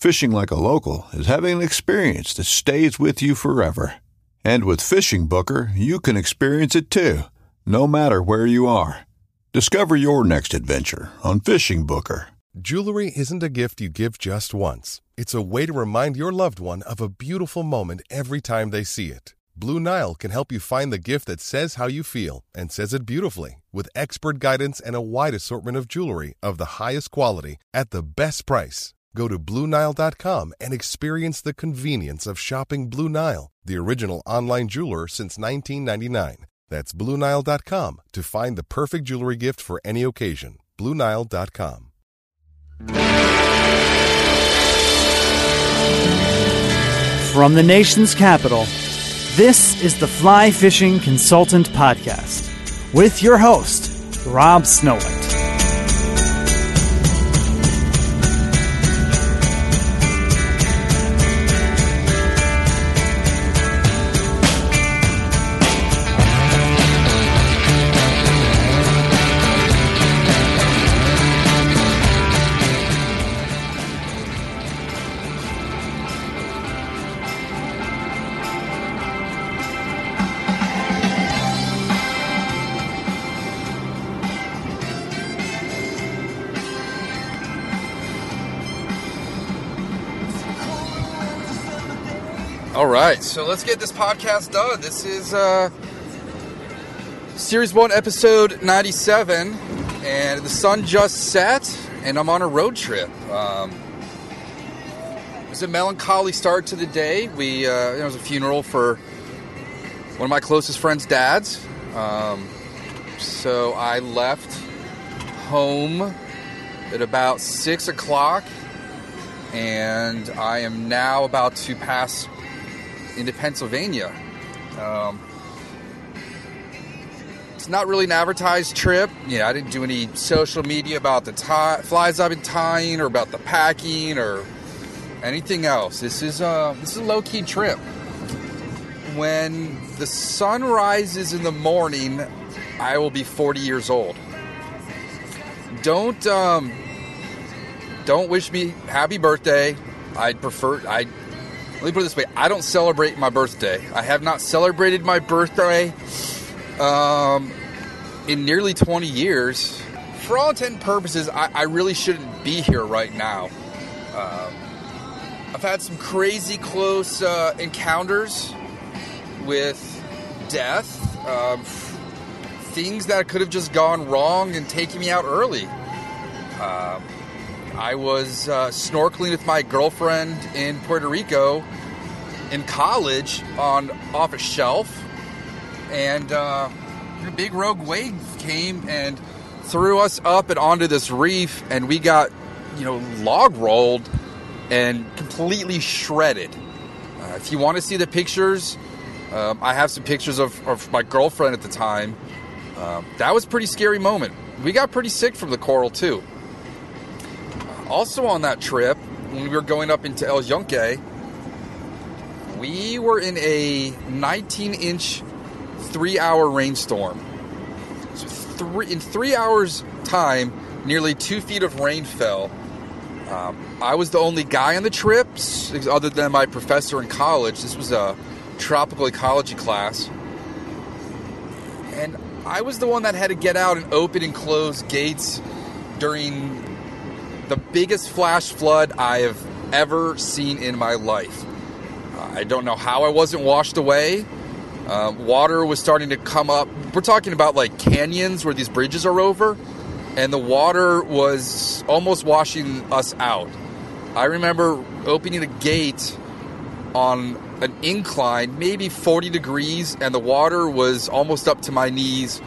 Fishing like a local is having an experience that stays with you forever. And with Fishing Booker, you can experience it too, no matter where you are. Discover your next adventure on Fishing Booker. Jewelry isn't a gift you give just once. It's a way to remind your loved one of a beautiful moment every time they see it. Blue Nile can help you find the gift that says how you feel and says it beautifully, with expert guidance and a wide assortment of jewelry of the highest quality at the best price. Go to BlueNile.com and experience the convenience of shopping Blue Nile, the original online jeweler since 1999. That's BlueNile.com to find the perfect jewelry gift for any occasion. BlueNile.com. From the nation's capital, this is the Fly Fishing Consultant Podcast with your host, Rob Snowett. Alright, so let's get this podcast done. This is Series 1, Episode 97, and the sun just set, and I'm on a road trip. It was a melancholy start to the day. There was a funeral for one of my closest friend's dads, so I left home at about 6 o'clock, and I am now about to pass into Pennsylvania. It's not really an advertised trip. I didn't do any social media about the flies I've been tying or about the packing or anything else. This is a low-key trip. When the sun rises in the morning, I will be 40 years old. Don't wish me happy birthday. Let me put it this way. I don't celebrate my birthday. I have not celebrated my birthday in nearly 20 years. For all intents and purposes, I really shouldn't be here right now. I've had some crazy close encounters with death. Things that could have just gone wrong and taken me out early. I was snorkeling with my girlfriend in Puerto Rico in college off a shelf, and a big rogue wave came and threw us up and onto this reef, and we got, log rolled and completely shredded. If you want to see the pictures, I have some pictures of my girlfriend at the time. That was a pretty scary moment. We got pretty sick from the coral, too. Also on that trip, when we were going up into El Yunque, we were in a 19-inch 3-hour rainstorm. So in 3 hours' time, nearly 2 feet of rain fell. I was the only guy on the trip, other than my professor in college. This was a tropical ecology class. And I was the one that had to get out and open and close gates during the biggest flash flood I have ever seen in my life. I don't know how I wasn't washed away. Water was starting to come up. We're talking about like canyons where these bridges are over, and the water was almost washing us out. I remember opening a gate on an incline, maybe 40 degrees, and the water was almost up to my knees,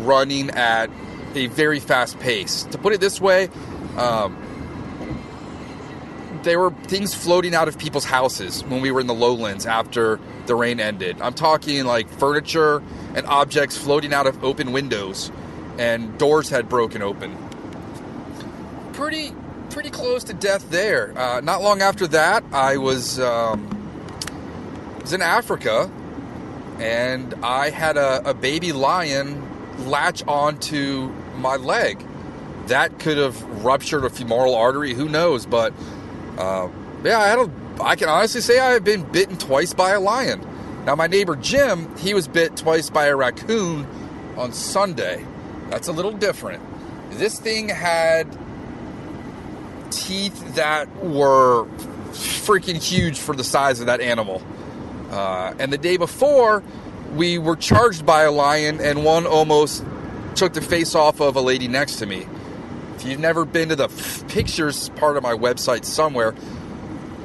running at a very fast pace. To put it this way, there were things floating out of people's houses when we were in the lowlands after the rain ended. I'm talking like furniture and objects floating out of open windows, and doors had broken open. Pretty close to death there. Not long after that, I was in Africa, and I had a baby lion latch onto my leg. That could have ruptured a femoral artery. Who knows? But I can honestly say I have been bitten twice by a lion. Now, my neighbor Jim, he was bit twice by a raccoon on Sunday. That's a little different. This thing had teeth that were freaking huge for the size of that animal. And the day before, we were charged by a lion, and one almost took the face off of a lady next to me. If you've never been to the pictures part of my website somewhere,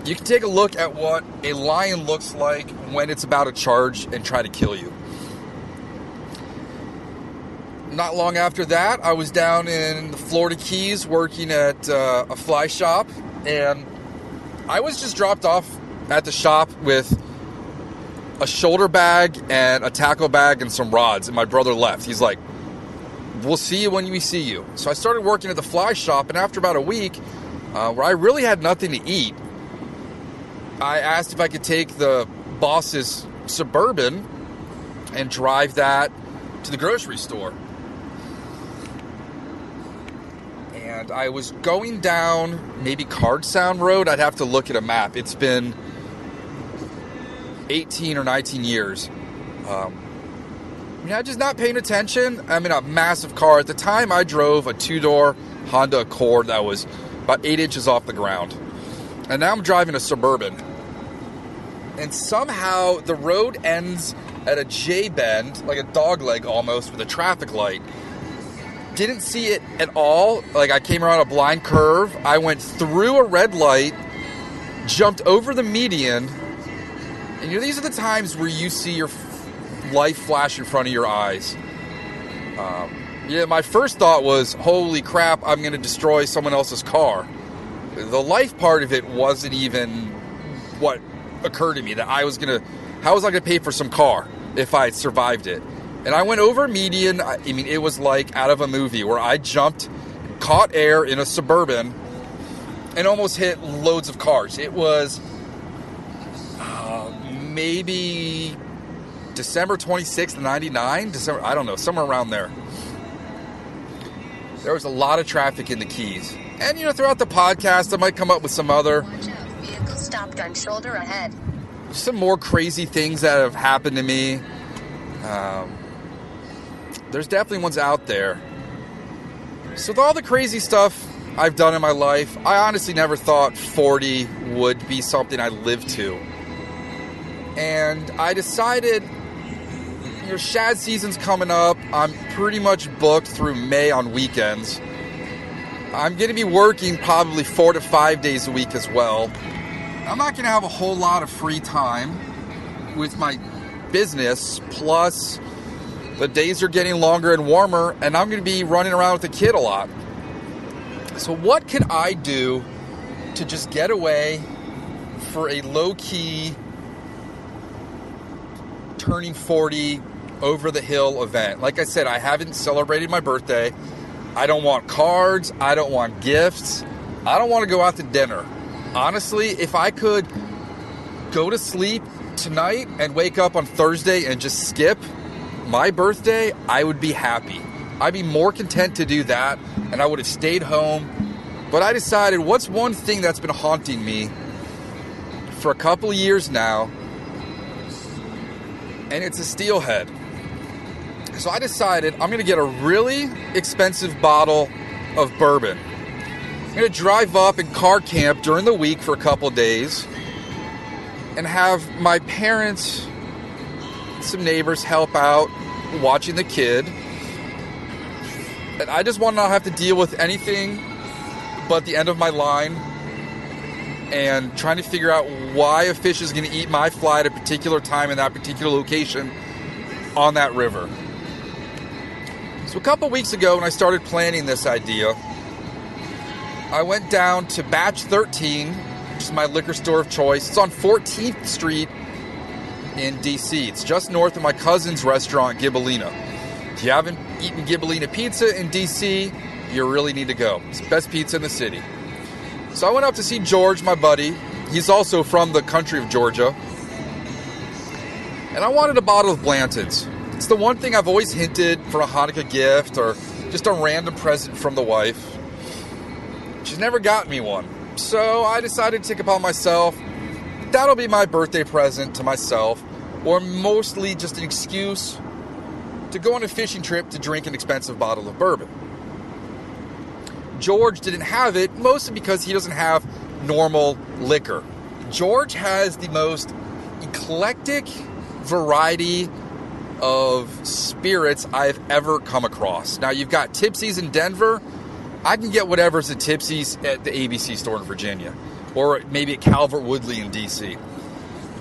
you can take a look at what a lion looks like when it's about to charge and try to kill you. Not long after that, I was down in the Florida Keys working at a fly shop, and I was just dropped off at the shop with a shoulder bag and a tackle bag and some rods, and my brother left. He's like, "We'll see you when we see you." So I started working at the fly shop, and after about a week, where I really had nothing to eat, I asked if I could take the boss's Suburban and drive that to the grocery store. And I was going down maybe Cardsound Road. I'd have to look at a map. It's been 18 or 19 years. I'm just not paying attention. I'm in a massive car. At the time, I drove a two-door Honda Accord that was about 8 inches off the ground. And now I'm driving a Suburban. And somehow the road ends at a J-bend, like a dogleg almost, with a traffic light. Didn't see it at all. Like, I came around a blind curve. I went through a red light, jumped over the median. And these are the times where you see your life flash in front of your eyes. My first thought was, holy crap, I'm going to destroy someone else's car. The life part of it wasn't even what occurred to me, that how was I going to pay for some car if I had survived it? And I went over median. It was like out of a movie where I jumped, caught air in a Suburban, and almost hit loads of cars. It was maybe December 26th, 99, December, I don't know, somewhere around there. There was a lot of traffic in the Keys. And, throughout the podcast, I might come up with some other... Watch out, vehicle stopped on shoulder ahead. Some more crazy things that have happened to me. There's definitely ones out there. So with all the crazy stuff I've done in my life, I honestly never thought 40 would be something I lived to. And I decided... Shad season's coming up. I'm pretty much booked through May on weekends. I'm going to be working probably 4 to 5 days a week as well. I'm not going to have a whole lot of free time with my business. Plus, the days are getting longer and warmer, and I'm going to be running around with the kid a lot. So what could I do to just get away for a low-key turning 40 over the hill event? Like I said, I haven't celebrated my birthday. I don't want cards. I don't want gifts. I don't want to go out to dinner. Honestly, if I could go to sleep tonight and wake up on Thursday and just skip, my birthday, I would be happy. I'd be more content to do that, and I would have stayed home. But I decided, what's one thing that's been haunting me for a couple of years now? And it's a steelhead. So I decided I'm going to get a really expensive bottle of bourbon. I'm going to drive up and car camp during the week for a couple days and have my parents, some neighbors help out watching the kid. And I just want to not have to deal with anything but the end of my line and trying to figure out why a fish is going to eat my fly at a particular time in that particular location on that river. So a couple weeks ago when I started planning this idea, I went down to Batch 13, which is my liquor store of choice. It's on 14th Street in D.C. It's just north of my cousin's restaurant, Ghibellina. If you haven't eaten Ghibellina pizza in D.C., you really need to go. It's the best pizza in the city. So I went up to see George, my buddy. He's also from the country of Georgia. And I wanted a bottle of Blanton's. It's the one thing I've always hinted for a Hanukkah gift or just a random present from the wife. She's never got me one. So I decided to take upon myself, that'll be my birthday present to myself, or mostly just an excuse to go on a fishing trip to drink an expensive bottle of bourbon. George didn't have it, mostly because he doesn't have normal liquor. George has the most eclectic variety of spirits I've ever come across. Now, you've got Tipsy's in Denver. I can get whatever's at Tipsy's at the ABC store in Virginia, or maybe at Calvert Woodley in D.C.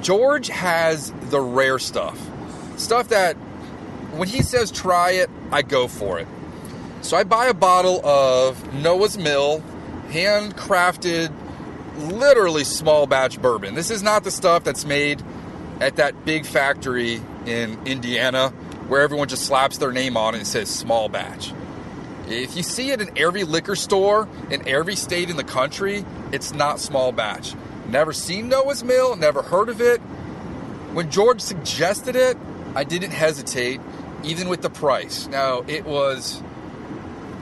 George has the rare stuff. Stuff that, when he says try it, I go for it. So I buy a bottle of Noah's Mill, handcrafted, literally small batch bourbon. This is not the stuff that's made at that big factory in Indiana where everyone just slaps their name on it and says small batch. If you see it in every liquor store, in every state in the country, it's not small batch. Never seen Noah's Mill, never heard of it. When George suggested it, I didn't hesitate, even with the price. Now, it was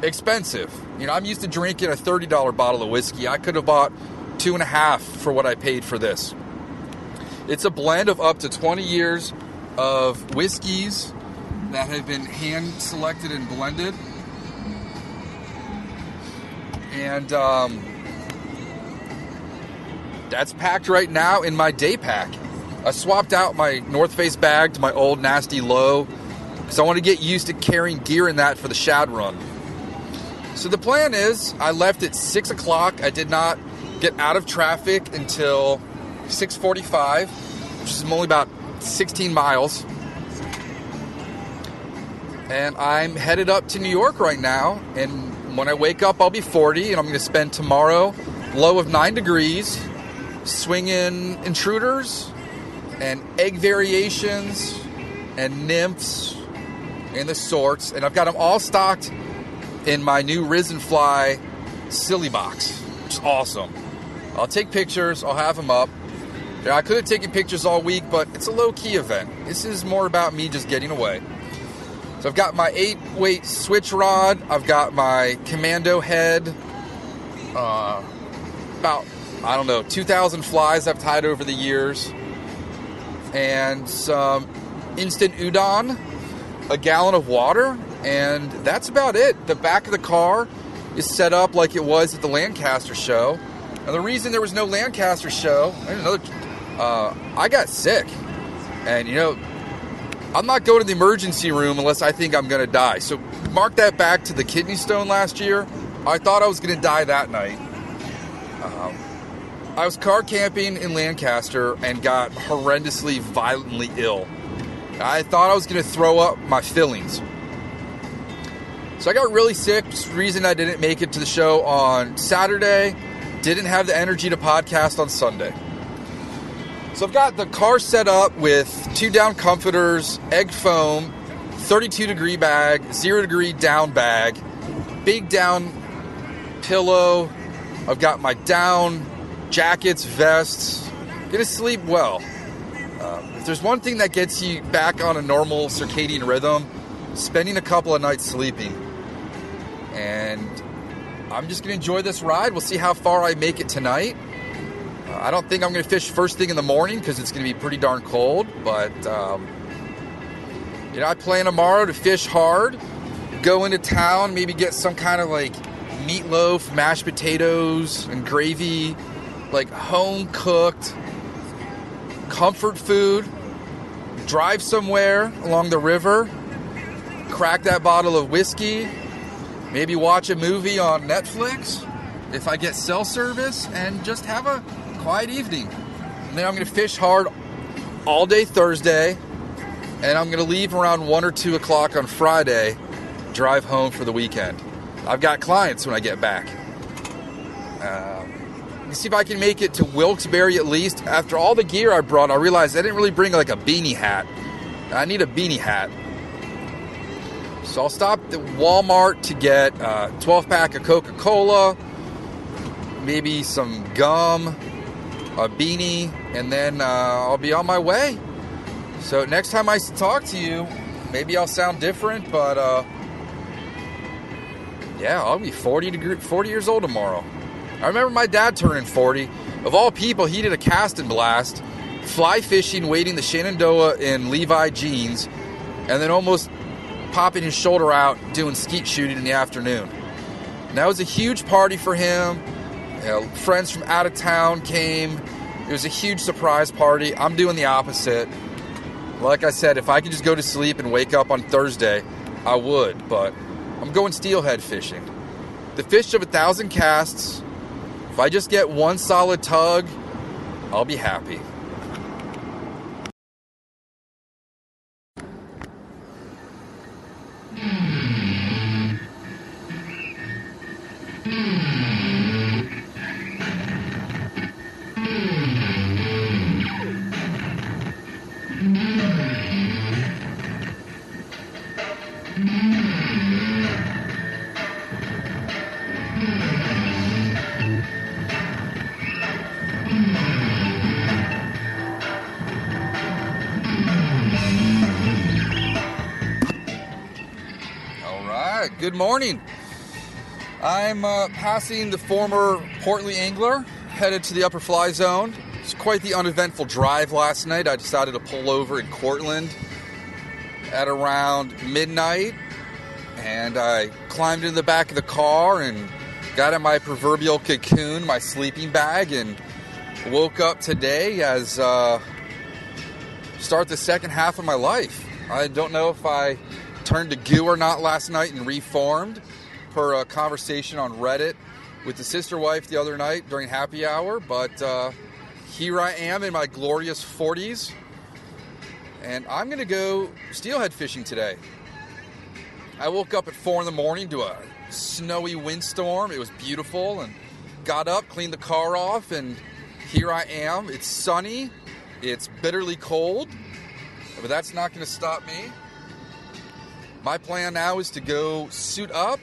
expensive. You know, I'm used to drinking a $30 bottle of whiskey. I could have bought 2.5 for what I paid for this. It's a blend of up to 20 years of whiskeys that have been hand-selected and blended. And that's packed right now in my day pack. I swapped out my North Face bag to my old Nasty Low because I want to get used to carrying gear in that for the Shad run. So the plan is I left at 6 o'clock. I did not get out of traffic until 6:45, which is only about 16 miles. And I'm headed up to New York right now, and when I wake up, I'll be 40, and I'm going to spend tomorrow, low of 9 degrees, swinging intruders and egg variations and nymphs and the sorts. And I've got them all stocked in my new Risen Fly Silly Box, which is awesome. I'll take pictures. I'll have them up. I could have taken pictures all week, but it's a low-key event. This is more about me just getting away. So I've got my 8-weight switch rod. I've got my commando head. About, 2,000 flies I've tied over the years. And some instant udon, a gallon of water, and that's about it. The back of the car is set up like it was at the Lancaster show. And the reason there was no Lancaster show, I got sick. And, I'm not going to the emergency room unless I think I'm going to die. So mark that back to the kidney stone last year. I thought I was going to die that night. I was car camping in Lancaster and got horrendously, violently ill. I thought I was going to throw up my fillings. So I got really sick. It's the reason I didn't make it to the show on Saturday. Didn't have the energy to podcast on Sunday. So I've got the car set up with 2 down comforters, egg foam, 32-degree bag, 0-degree down bag, big down pillow. I've got my down jackets, vests. Gonna sleep well. if there's one thing that gets you back on a normal circadian rhythm, spending a couple of nights sleeping. And I'm just going to enjoy this ride. We'll see how far I make it tonight. I don't think I'm going to fish first thing in the morning because it's going to be pretty darn cold. But, you know, I plan tomorrow to fish hard, go into town, maybe get some kind of, like, meatloaf, mashed potatoes, and gravy, like home-cooked comfort food, drive somewhere along the river, crack that bottle of whiskey, maybe watch a movie on Netflix if I get cell service, and just have a quiet evening. And then I'm going to fish hard all day Thursday, and I'm going to leave around 1 or 2 o'clock on Friday, drive home for the weekend. I've got clients when I get back. Let's see if I can make it to Wilkes-Barre at least. After all the gear I brought, I realized I didn't really bring like a beanie hat. I need a beanie hat. So I'll stop at Walmart to get a 12-pack of Coca-Cola, maybe some gum, a beanie, and then I'll be on my way. So next time I talk to you, maybe I'll sound different, but yeah, I'll be 40 years old tomorrow. I remember my dad turning 40. Of all people, he did a cast and blast, fly fishing, wading the Shenandoah in Levi jeans, and then almost popping his shoulder out doing skeet shooting in the afternoon. And that was a huge party for him. You know, friends from out of town came. It was a huge surprise party. I'm doing the opposite. Like I said, if I could just go to sleep and wake up on Thursday, I would, but I'm going steelhead fishing. The fish of 1,000 casts. If I just get one solid tug, I'll be happy. Good morning. I'm passing the former Portly Angler, headed to the upper fly zone. It's quite the uneventful drive last night. I decided to pull over in Cortland at around midnight, and I climbed into the back of the car and got in my proverbial cocoon, my sleeping bag, and woke up today as start the second half of my life. I don't know if I turned to goo or not last night and reformed per a conversation on Reddit with the sister wife the other night during happy hour, but here I am in my glorious 40s, and I'm going to go steelhead fishing today. I woke up at 4 in the morning to a snowy windstorm. It was beautiful, and got up, cleaned the car off, and here I am. It's sunny, it's bitterly cold, but that's not going to stop me. My plan now is to go suit up,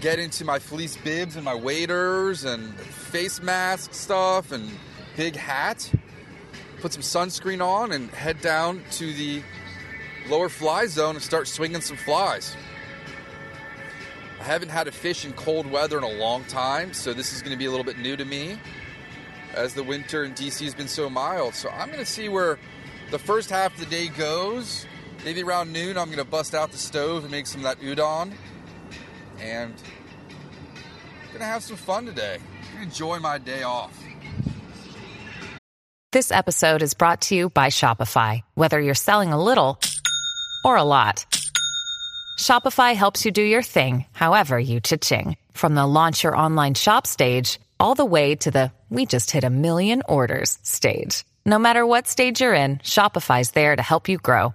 get into my fleece bibs and my waders and face mask stuff and big hat, put some sunscreen on, and head down to the lower fly zone and start swinging some flies. I haven't had a fish in cold weather in a long time, so this is going to be a little bit new to me as the winter in D.C. has been so mild. So I'm going to see where the first half of the day goes. Maybe around noon, I'm going to bust out the stove and make some of that udon. And I'm going to have some fun today. I'm going to enjoy my day off. This episode is brought to you by Shopify. Whether you're selling a little or a lot, Shopify helps you do your thing, however you cha-ching. From the launch your online shop stage, all the way to the we just hit a million orders stage. No matter what stage you're in, Shopify's there to help you grow.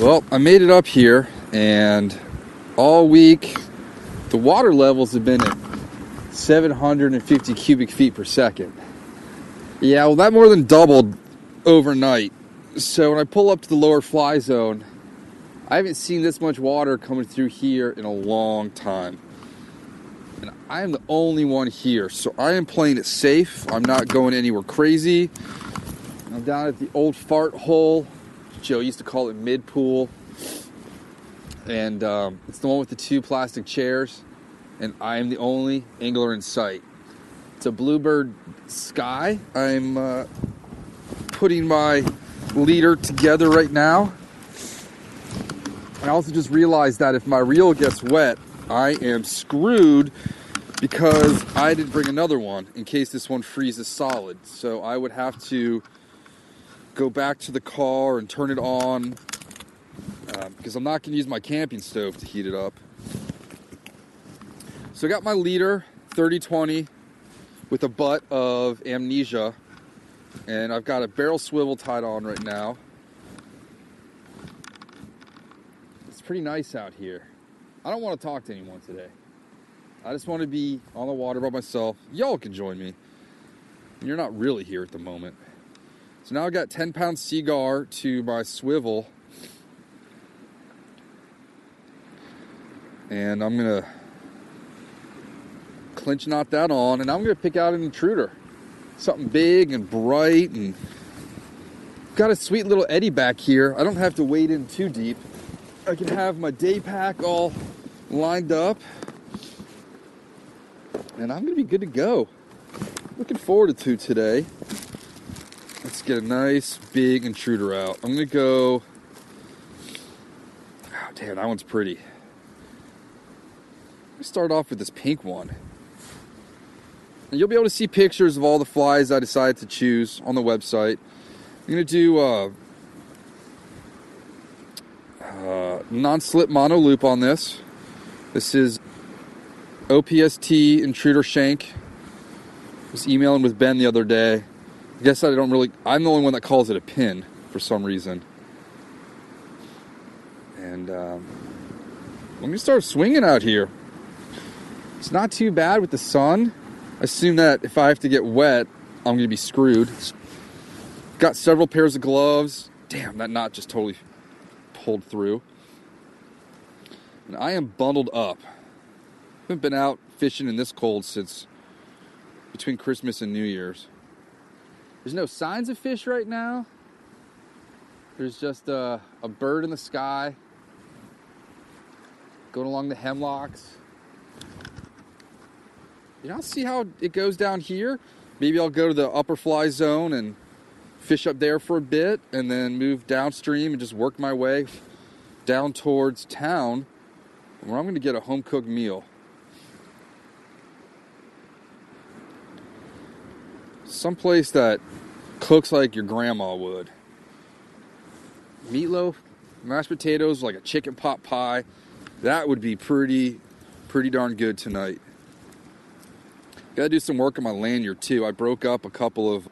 Well, I made it up here, and all week the water levels have been at 750 cubic feet per second. Yeah, well, that more than doubled overnight. So when I pull up to the lower fly zone, I haven't seen this much water coming through here in a long time. And I am the only one here, so I am playing it safe. I'm not going anywhere crazy. I'm down at the old fart hole. Joe used to call it mid-pool. And it's the one with the two plastic chairs. And I am the only angler in sight. It's a bluebird sky. I'm putting my leader together right now. I also just realized that if my reel gets wet, I am screwed because I didn't bring another one in case this one freezes solid. So I would have to go back to the car and turn it on because I'm not going to use my camping stove to heat it up. So I got my leader, 30-20, with a butt of amnesia, and I've got a barrel swivel tied on right now. It's pretty nice out here. I don't want to talk to anyone today. I just want to be on the water by myself. Y'all can join me. You're not really here at the moment. So now I've got 10-pound Seaguar to my swivel. And I'm going to clinch knot that on, and I'm going to pick out an intruder. Something big and bright, and got a sweet little eddy back here. I don't have to wade in too deep. I can have my day pack all lined up, and I'm going to be good to go. Looking forward to today. Let's get a nice big intruder out. I'm going to go... Oh, damn, that one's pretty. I'm going to start off with this pink one. And you'll be able to see pictures of all the flies I decided to choose on the website. I'm going to do... non-slip mono loop on this. This is OPST intruder shank. I was emailing with Ben the other day. I guess I don't really... I'm the only one that calls it a pin for some reason. And I'm going to start swinging out here. It's not too bad with the sun. I assume that if I have to get wet, I'm going to be screwed. Got several pairs of gloves. Damn, that knot just totally... pulled through, and I am bundled up. Haven't been out fishing in this cold since between Christmas and New Year's. There's no signs of fish right now. There's just a bird in the sky going along the hemlocks. You know, I'll see how it goes down here. Maybe I'll go to the upper fly zone and fish up there for a bit, and then move downstream and just work my way down towards town where I'm going to get a home-cooked meal. Someplace that cooks like your grandma would. Meatloaf, mashed potatoes, like a chicken pot pie. That would be pretty darn good tonight. Got to do some work on my lanyard, too. I broke up a couple of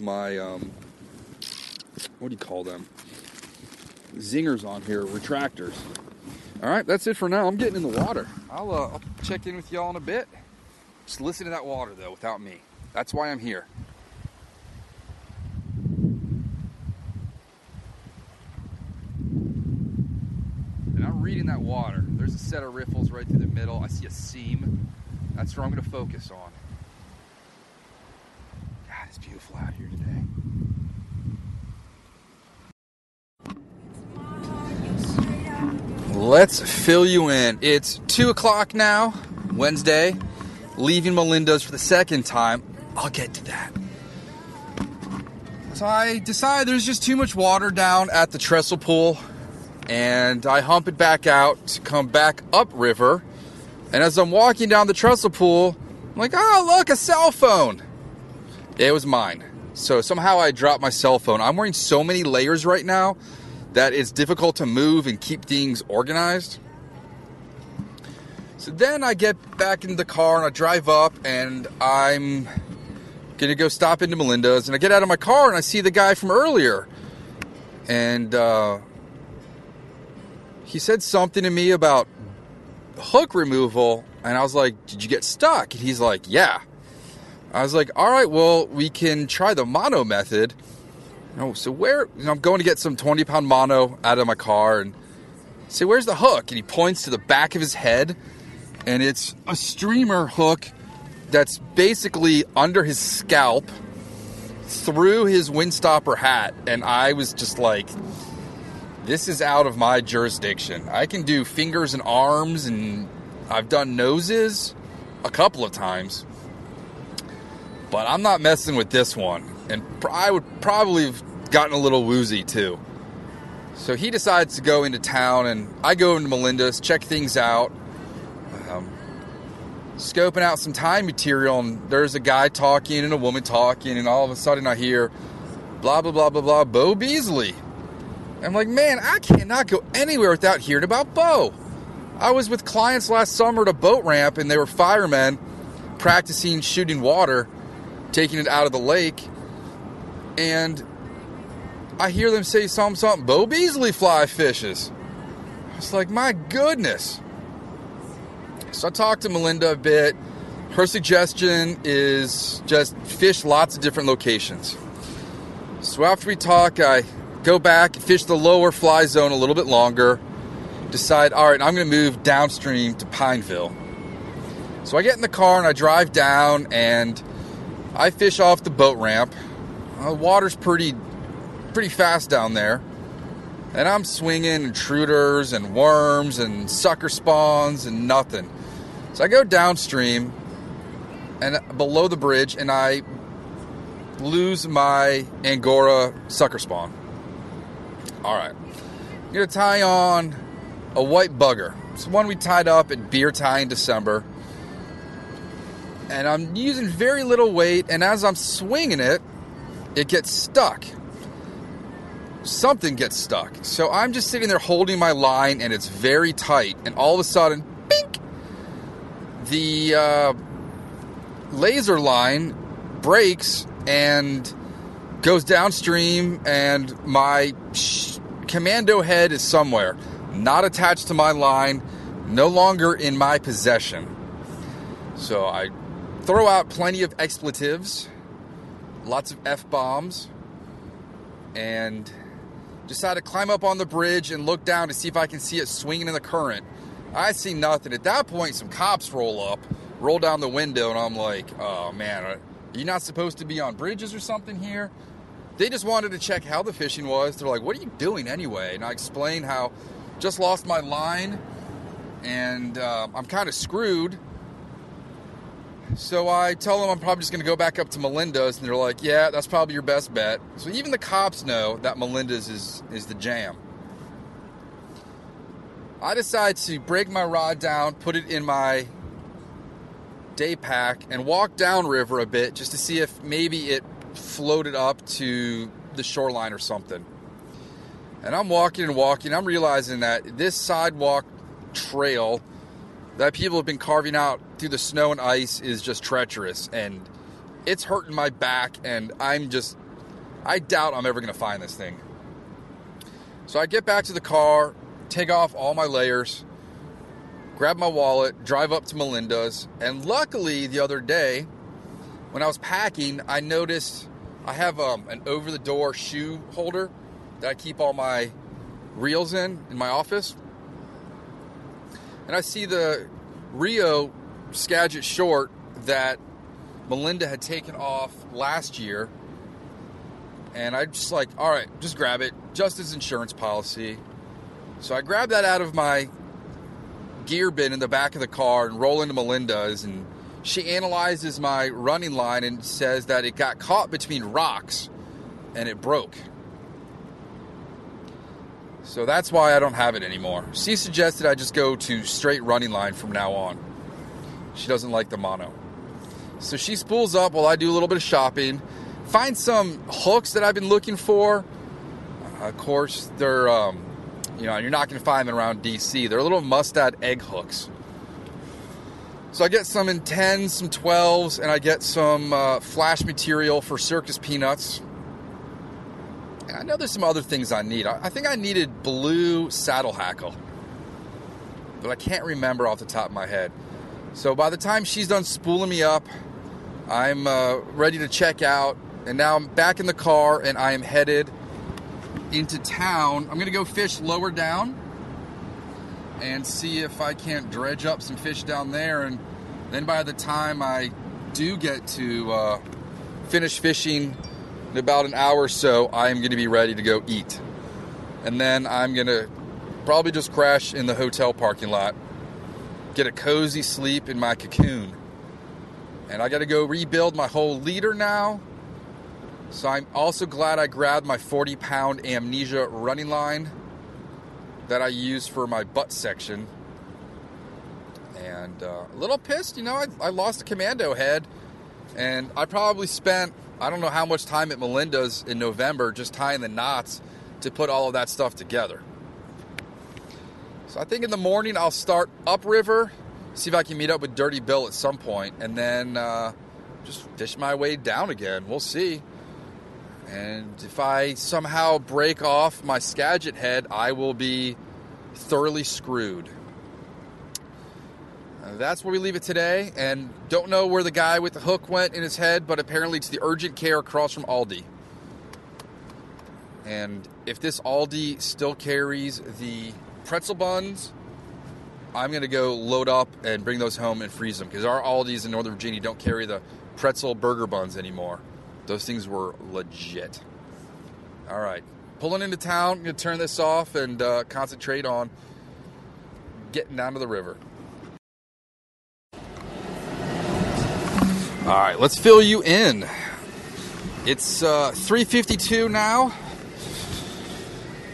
my, what do you call them? Zingers on here, retractors. All right, that's it for now. I'm getting in the water. I'll check in with y'all in a bit. Just listen to that water, though, without me. That's why I'm here. And I'm reading that water. There's a set of riffles right through the middle. I see a seam. That's where I'm going to focus on. It's beautiful out here today. Let's fill you in. It's 2 o'clock now, Wednesday. Leaving Melinda's for the second time. I'll get to that. So I decide there's just too much water down at the trestle pool. And I hump it back out to come back upriver. And as I'm walking down the trestle pool, I'm like, oh, look, a cell phone. It was mine. So somehow I dropped my cell phone. I'm wearing so many layers right now that it's difficult to move and keep things organized. So then I get back in the car and I drive up, and I'm Gonna go stop into Melinda's, and I get out of my car and I see the guy from earlier, and he said something to me about hook removal, and I was like, did you get stuck? And he's like, yeah. I was like, all right, well, we can try the mono method. No, so where, and I'm going to get some 20-pound mono out of my car, and I say, where's the hook? And he points to the back of his head, and it's a streamer hook that's basically under his scalp through his windstopper hat. And I was just like, this is out of my jurisdiction. I can do fingers and arms, and I've done noses a couple of times, but I'm not messing with this one. And I would probably have gotten a little woozy too. So he decides to go into town, and I go into Melinda's, check things out, scoping out some time material, and there's a guy talking and a woman talking, and all of a sudden I hear blah blah blah blah blah Bo Beasley. I'm like, man, I cannot go anywhere without hearing about Bo. I was with clients last summer at a boat ramp, and they were firemen practicing shooting water, taking it out of the lake, and I hear them say something, Bo Beasley fly fishes. I was like, my goodness. So I talked to Melinda a bit. Her suggestion is just fish lots of different locations. So after we talk, I go back, fish the lower fly zone a little bit longer, decide, all right, I'm going to move downstream to Pineville. So I get in the car and I drive down, and I fish off the boat ramp. The water's pretty fast down there. And I'm swinging intruders and worms and sucker spawns and nothing. So I go downstream and below the bridge, and I lose my Angora sucker spawn. All right. I'm going to tie on a white bugger. It's one we tied up at Beer Tie in December. And I'm using very little weight, and as I'm swinging it, it gets stuck. Something gets stuck. So I'm just sitting there holding my line, and it's very tight. And all of a sudden, bink! The laser line breaks and goes downstream, and my commando head is somewhere, not attached to my line, no longer in my possession. So I throw out plenty of expletives, lots of F-bombs, and decide to climb up on the bridge and look down to see if I can see it swinging in the current. I see nothing. At that point, some cops roll down the window, and I'm like, oh man, are you not supposed to be on bridges or something here? They just wanted to check how the fishing was. They're like, what are you doing anyway? And I explained how just lost my line, and I'm kind of screwed. So I tell them I'm probably just going to go back up to Melinda's, and they're like, yeah, that's probably your best bet. So even the cops know that Melinda's is the jam. I decide to break my rod down, put it in my day pack, and walk downriver a bit just to see if maybe it floated up to the shoreline or something. And I'm walking and walking. I'm realizing that this sidewalk trail that people have been carving out through the snow and ice is just treacherous, and it's hurting my back, and I doubt I'm ever going to find this thing. So I get back to the car, take off all my layers, grab my wallet, drive up to Melinda's, and luckily the other day when I was packing, I noticed I have an over-the-door shoe holder that I keep all my reels in my office. And I see the Rio Skagit short that Melinda had taken off last year. And I just like, all right, just grab it. Just as insurance policy. So I grab that out of my gear bin in the back of the car and roll into Melinda's. And she analyzes my running line and says that it got caught between rocks and it broke. So that's why I don't have it anymore. She suggested I just go to straight running line from now on. She doesn't like the mono. So she spools up while I do a little bit of shopping. Find some hooks that I've been looking for. Of course, they're, you're not going to find them around D.C. They're little Mustad egg hooks. So I get some in 10s, some 12s, and I get some flash material for circus peanuts. And I know there's some other things I need. I think I needed blue saddle hackle, but I can't remember off the top of my head. So by the time she's done spooling me up, I'm ready to check out. And now I'm back in the car, and I am headed into town. I'm going to go fish lower down and see if I can't dredge up some fish down there. And then by the time I do get to finish fishing in about an hour or so, I am going to be ready to go eat. And then I'm going to probably just crash in the hotel parking lot, get a cozy sleep in my cocoon. And I got to go rebuild my whole leader now. So I'm also glad I grabbed my 40-pound amnesia running line that I use for my butt section. And a little pissed, you know, I lost a commando head. And I probably spent, I don't know how much time at Melinda's in November just tying the knots to put all of that stuff together. So I think in the morning I'll start upriver, see if I can meet up with Dirty Bill at some point, and then just fish my way down again. We'll see. And if I somehow break off my Skagit head, I will be thoroughly screwed. That's where we leave it today. And don't know where the guy with the hook went in his head, but apparently it's the urgent care across from Aldi. And if this Aldi still carries the pretzel buns, I'm going to go load up and bring those home and freeze them, because our Aldis in Northern Virginia don't carry the pretzel burger buns anymore. Those things were legit. All right. Pulling into town. I'm going to turn this off and concentrate on getting down to the river. All right. Let's fill you in. It's 3:52 now.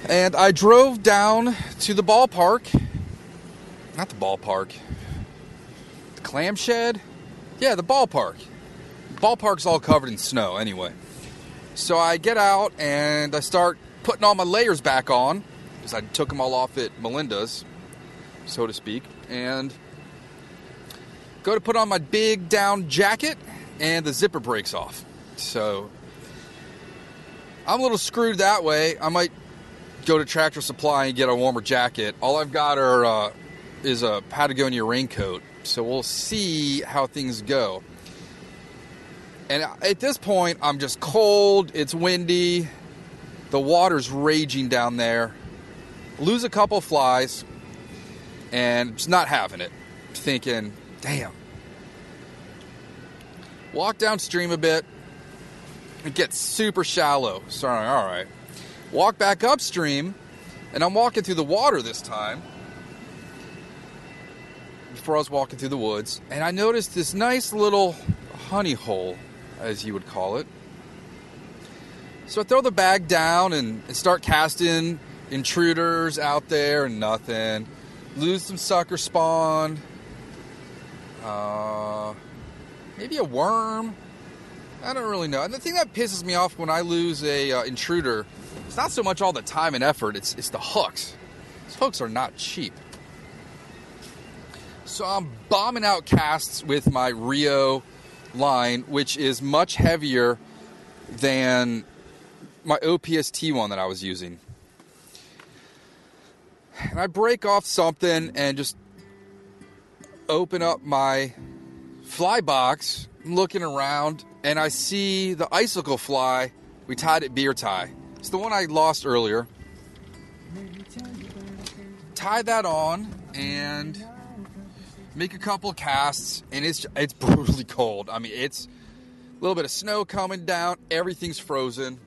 And I drove down to the ballpark. Not the ballpark. The clam shed? Yeah, the ballpark. Ballpark's all covered in snow anyway. So I get out and I start putting all my layers back on, because I took them all off at Melinda's, so to speak, and go to put on my big down jacket, and the zipper breaks off. So I'm a little screwed that way. I might go to Tractor Supply and get a warmer jacket. All I've got is a Patagonia raincoat, so we'll see how things go. And at this point, I'm just cold, it's windy, the water's raging down there. Lose a couple flies, and just not having it. Thinking, damn. Walk downstream a bit, it gets super shallow. So, all right. Walk back upstream, and I'm walking through the water this time. Before I was walking through the woods, and I noticed this nice little honey hole, as you would call it. So I throw the bag down and start casting intruders out there, and nothing. Lose some sucker spawn. Maybe a worm. I don't really know. And the thing that pisses me off when I lose a intruder, it's not so much all the time and effort, it's the hooks. These hooks are not cheap. So I'm bombing out casts with my Rio line, which is much heavier than my OPST one that I was using. And I break off something and just open up my fly box, looking around, and I see the icicle fly we tied at Beer Tie. It's the one I lost earlier. Tie that on and make a couple casts, and it's brutally cold. I mean, it's a little bit of snow coming down. Everything's frozen.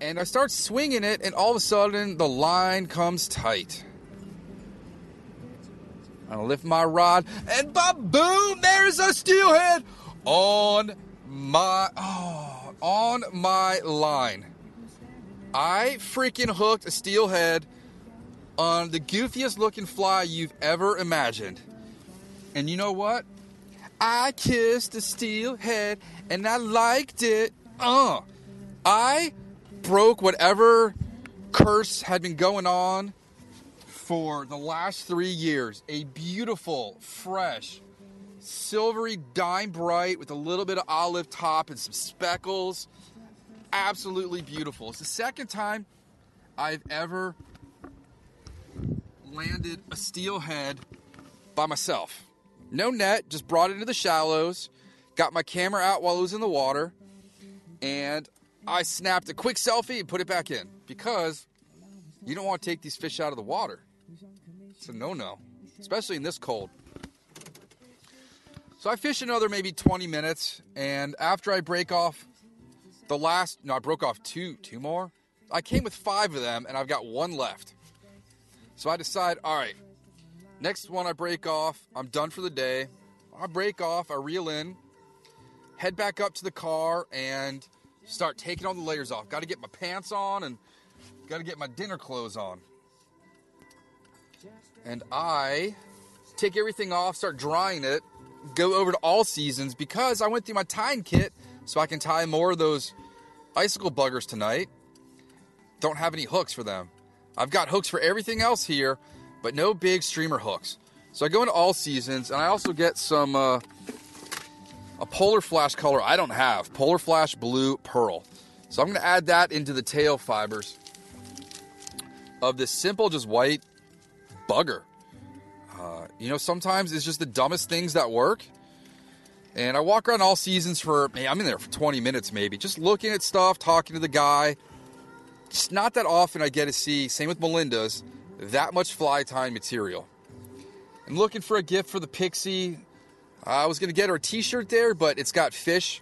And I start swinging it, and all of a sudden, the line comes tight. I lift my rod, and ba-boom, there's a steelhead on my line. I freaking hooked a steelhead on the goofiest looking fly you've ever imagined. And you know what? I kissed a steelhead and I liked it. I broke whatever curse had been going on for the last 3 years, a beautiful, fresh, silvery dime bright with a little bit of olive top and some speckles. Absolutely beautiful. It's the second time I've ever landed a steelhead by myself. No net, just brought it into the shallows, got my camera out while it was in the water, and I snapped a quick selfie and put it back in because you don't want to take these fish out of the water. It's a no-no, especially in this cold. So I fish another maybe 20 minutes, and after I break off the last, no, I broke off two more. I came with 5 of them, and I've got 1 left. So I decide, all right, next one I break off, I'm done for the day. I break off, I reel in, head back up to the car, and start taking all the layers off. Got to get my pants on, and got to get my dinner clothes on. And I take everything off, start drying it, go over to All Seasons because I went through my tying kit so I can tie more of those icicle buggers tonight. Don't have any hooks for them. I've got hooks for everything else here, but no big streamer hooks. So I go into All Seasons, and I also get some a Polar Flash color I don't have, Polar Flash Blue Pearl. So I'm going to add that into the tail fibers of this simple, just white bugger. You know, sometimes it's just the dumbest things that work. And I walk around All Seasons for, man, I'm in there for 20 minutes maybe, just looking at stuff, talking to the guy. It's not that often I get to see, same with Melinda's, that much fly tying material. I'm looking for a gift for the Pixie. I was going to get her a t-shirt there, but it's got fish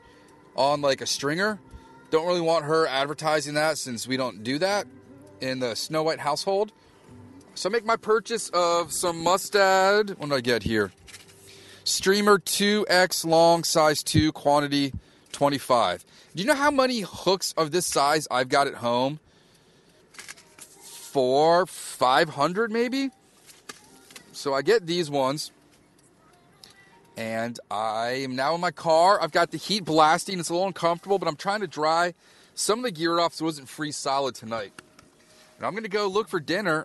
on like a stringer. Don't really want her advertising that since we don't do that in the Snow White household. So I make my purchase of some Mustad. What did I get here? Streamer 2X long, size 2, quantity 25. Do you know how many hooks of this size I've got at home? 400-500 maybe. So I get these ones, and I am now in my car. I've got the heat blasting. It's a little uncomfortable, but I'm trying to dry some of the gear off so it wasn't freeze solid tonight. And I'm going to go look for dinner.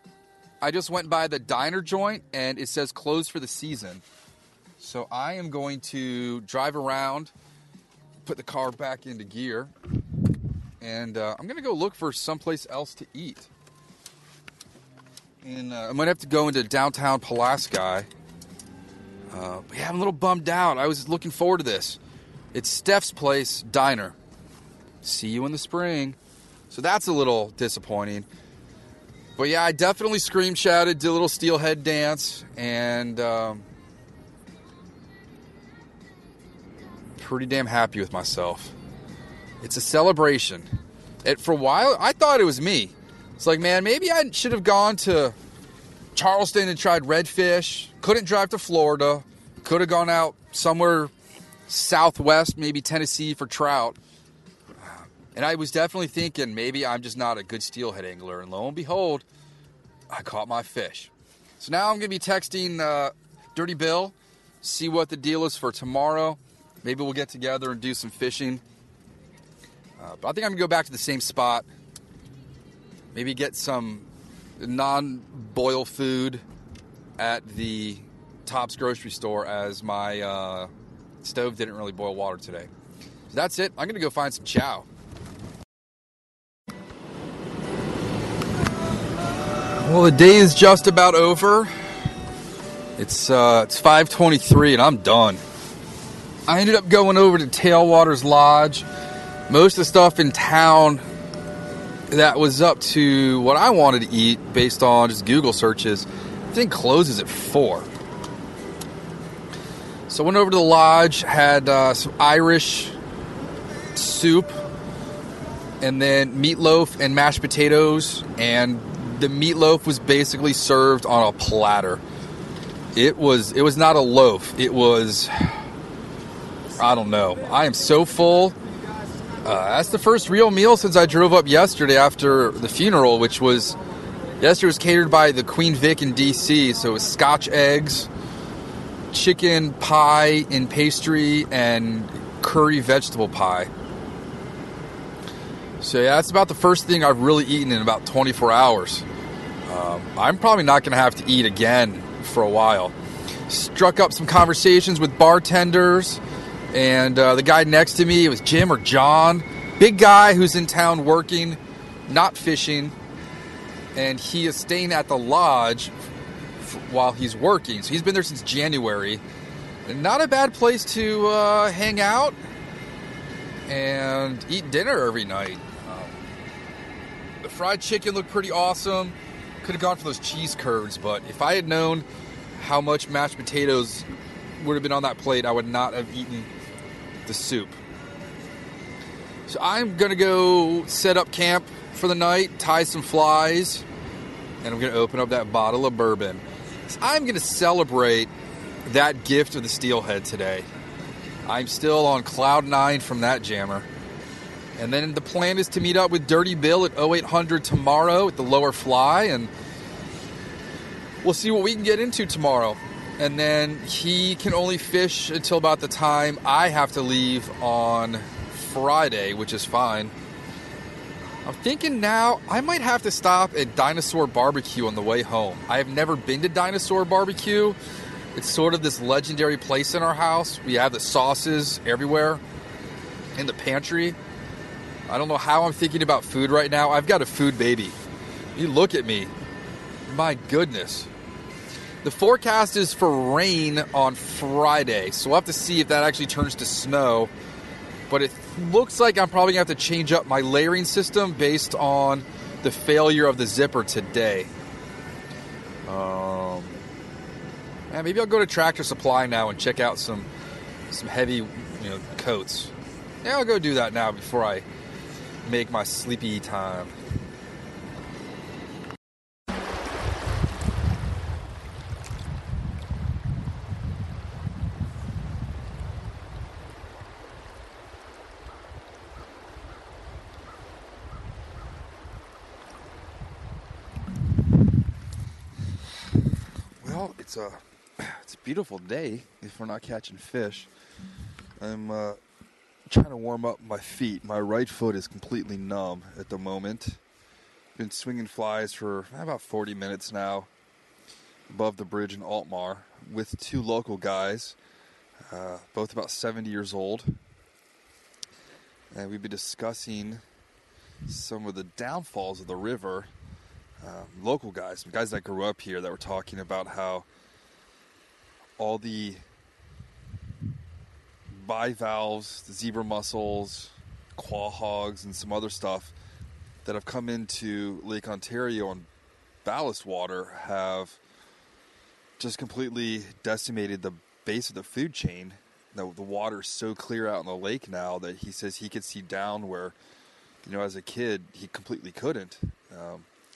I just went by the diner joint, and it says closed for the season. So I am going to drive around, put the car back into gear, and I'm going to go look for someplace else to eat. And I might have to go into downtown Pulaski. Yeah, I'm a little bummed out. I was looking forward to this. It's Steph's Place Diner. See you in the spring. So that's a little disappointing. But yeah, I definitely scream shouted, did a little steelhead dance, and pretty damn happy with myself. It's a celebration. For a while, I thought it was me. It's like, man, maybe I should have gone to Charleston and tried redfish. Couldn't drive to Florida. Could have gone out somewhere southwest, maybe Tennessee for trout. And I was definitely thinking maybe I'm just not a good steelhead angler. And lo and behold, I caught my fish. So now I'm going to be texting Dirty Bill, see what the deal is for tomorrow. Maybe we'll get together and do some fishing. But I think I'm going to go back to the same spot. Maybe get some non-boil food at the Tops grocery store as my stove didn't really boil water today. So that's it. I'm going to go find some chow. Well, the day is just about over. It's 5:23 and I'm done. I ended up going over to Tailwaters Lodge. Most of the stuff in town that was up to what I wanted to eat based on just Google searches, I think closes at 4. So I went over to the lodge, had some Irish soup, and then meatloaf and mashed potatoes, and the meatloaf was basically served on a platter. It was not a loaf. It was, I don't know. I am so full. That's the first real meal since I drove up yesterday after the funeral, which was, yesterday was catered by the Queen Vic in D.C., so it was Scotch eggs, chicken pie and pastry, and curry vegetable pie. So yeah, that's about the first thing I've really eaten in about 24 hours. I'm probably not going to have to eat again for a while. Struck up some conversations with bartenders, and the guy next to me, it was Jim or John, big guy who's in town working, not fishing, and he is staying at the lodge while he's working. So he's been there since January. Not a bad place to hang out and eat dinner every night. The fried chicken looked pretty awesome. Could have gone for those cheese curds, but if I had known how much mashed potatoes would have been on that plate, I would not have eaten the soup. So I'm going to go set up camp for the night, tie some flies, and I'm going to open up that bottle of bourbon. So I'm going to celebrate that gift of the steelhead today. I'm still on cloud nine from that jammer. And then the plan is to meet up with Dirty Bill at 0800 tomorrow at the Lower Fly, and we'll see what we can get into tomorrow. And then he can only fish until about the time I have to leave on Friday, which is fine. I'm thinking now I might have to stop at Dinosaur Barbecue on the way home. I have never been to Dinosaur Barbecue. It's sort of this legendary place in our house. We have the sauces everywhere in the pantry. I don't know how I'm thinking about food right now. I've got a food baby. You look at me. My goodness. The forecast is for rain on Friday, so we'll have to see if that actually turns to snow. But it looks like I'm probably going to have to change up my layering system based on the failure of the zipper today. Yeah, maybe I'll go to Tractor Supply now and check out some heavy coats. Yeah, I'll go do that now before I make my sleepy time. Well, it's a beautiful day if we're not catching fish. I'm trying to warm up my feet. My right foot is completely numb at the moment. Been swinging flies for about 40 minutes now above the bridge in Altmar with two local guys, both about 70 years old. And we've been discussing some of the downfalls of the river. Local guys, some guys that grew up here that were talking about how all the bivalves, the zebra mussels, quahogs, and some other stuff that have come into Lake Ontario on ballast water have just completely decimated the base of the food chain. Now, the water is so clear out in the lake now that he says he could see down where, as a kid, he completely couldn't.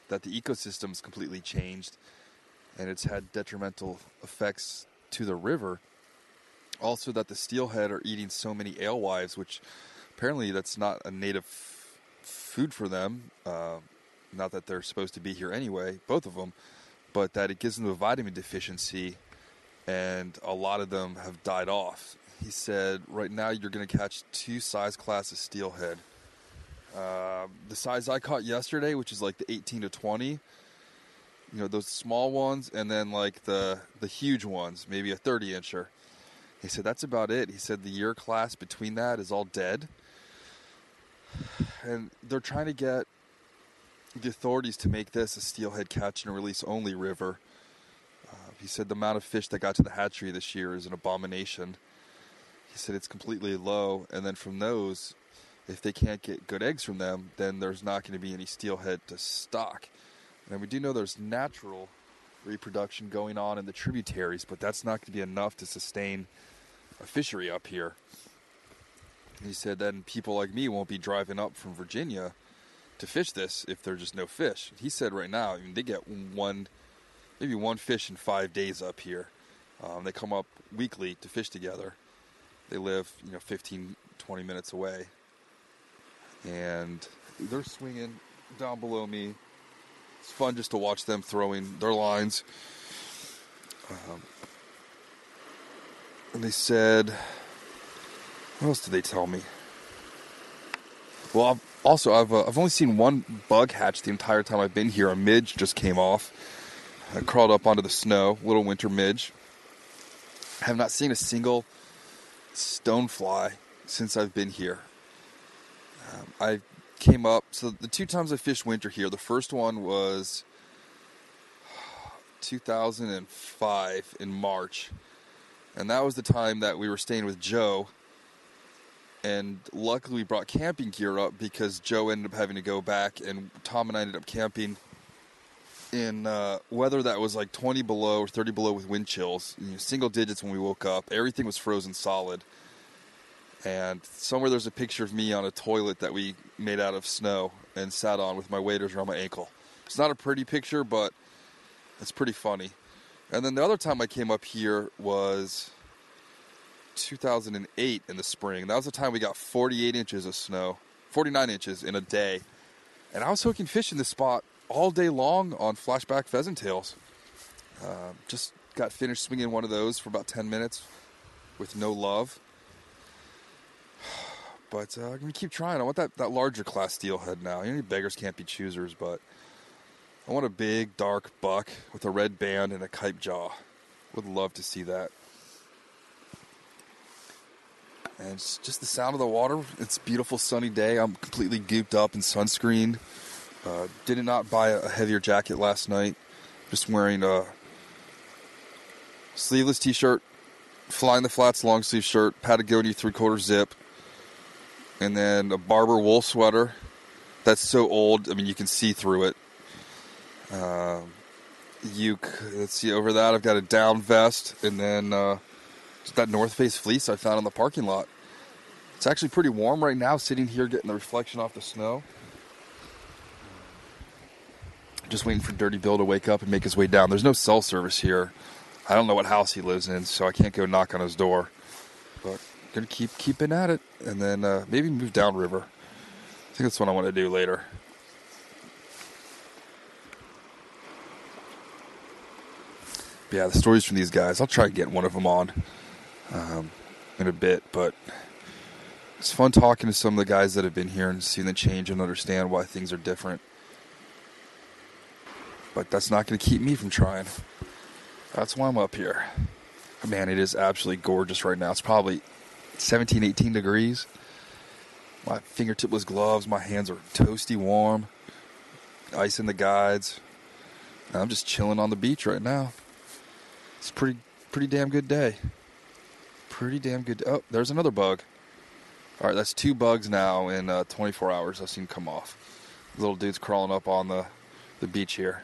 That the ecosystem's completely changed, and it's had detrimental effects to the river. Also, that the steelhead are eating so many alewives, which apparently that's not a native food for them. Not that they're supposed to be here anyway, both of them, but that it gives them a vitamin deficiency, and a lot of them have died off. He said, right now you're going to catch two size classes steelhead. The size I caught yesterday, which is like the 18 to 20, those small ones, and then like the huge ones, maybe a 30-incher. He said, that's about it. He said the year class between that is all dead. And they're trying to get the authorities to make this a steelhead catch and release only river. He said the amount of fish that got to the hatchery this year is an abomination. He said it's completely low. And then from those, if they can't get good eggs from them, then there's not going to be any steelhead to stock. And we do know there's natural reproduction going on in the tributaries, but that's not going to be enough to sustain a fishery up here. And he said then people like me won't be driving up from Virginia to fish this if there's just no fish. He said right now, they get maybe one fish in 5 days up here. They come up weekly to fish together. They live, 15, 20 minutes away. And they're swinging down below me. It's fun just to watch them throwing their lines. And they said, what else did they tell me? Well, Also, I've only seen one bug hatch the entire time I've been here. A midge just came off. I crawled up onto the snow, little winter midge. I have not seen a single stonefly since I've been here. I came up, so the two times I fished winter here, the first one was 2005 in March. And that was the time that we were staying with Joe. And luckily we brought camping gear up because Joe ended up having to go back, and Tom and I ended up camping in weather that was like 20 below or 30 below with wind chills, single digits when we woke up. Everything was frozen solid. And somewhere there's a picture of me on a toilet that we made out of snow and sat on with my waders around my ankle. It's not a pretty picture, but it's pretty funny. And then the other time I came up here was 2008 in the spring. That was the time we got 48 inches of snow, 49 inches in a day. And I was hooking fish in this spot all day long on flashback pheasant tails. Just got finished swinging one of those for about 10 minutes with no love. But I'm going to keep trying. I want that larger class steelhead now. You know, beggars can't be choosers, but I want a big, dark buck with a red band and a kype jaw. Would love to see that. And it's just the sound of the water. It's a beautiful sunny day. I'm completely gooped up in sunscreen. Did not buy a heavier jacket last night. Just wearing a sleeveless t-shirt, Fly in the Flats long sleeve shirt, Patagonia 3/4 zip, and then a barber wool sweater. That's so old. I mean, you can see through it. Let's see, over that I've got a down vest, and then that North Face fleece I found in the parking lot. It's actually pretty warm right now, sitting here getting the reflection off the snow. Just waiting for Dirty Bill to wake up and make his way down. There's no cell service here. I don't know what house he lives in, so I can't go knock on his door. But I'm going to keep keeping at it, and then maybe move downriver. I think that's what I want to do later. But yeah, the stories from these guys, I'll try and get one of them on in a bit, but it's fun talking to some of the guys that have been here and seeing the change and understand why things are different. But that's not going to keep me from trying. That's why I'm up here. Man, it is absolutely gorgeous right now. It's probably 17, 18 degrees. My fingertipless gloves, my hands are toasty warm. Ice in the guides. And I'm just chilling on the beach right now. It's a pretty damn good day. Pretty damn good. Oh, there's another bug. All right, that's two bugs now in 24 hours. I've seen them come off. Little dude's crawling up on the beach here.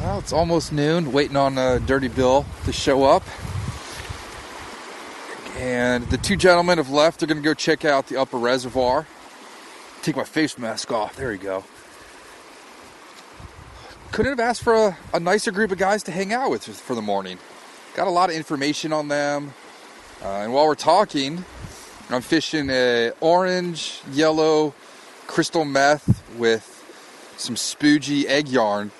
Well, it's almost noon, waiting on Dirty Bill to show up. And the two gentlemen have left. They're going to go check out the upper reservoir. Take my face mask off. There you go. Couldn't have asked for a nicer group of guys to hang out with for the morning. Got a lot of information on them. And while we're talking, I'm fishing a orange, yellow crystal meth with some spoogie egg yarn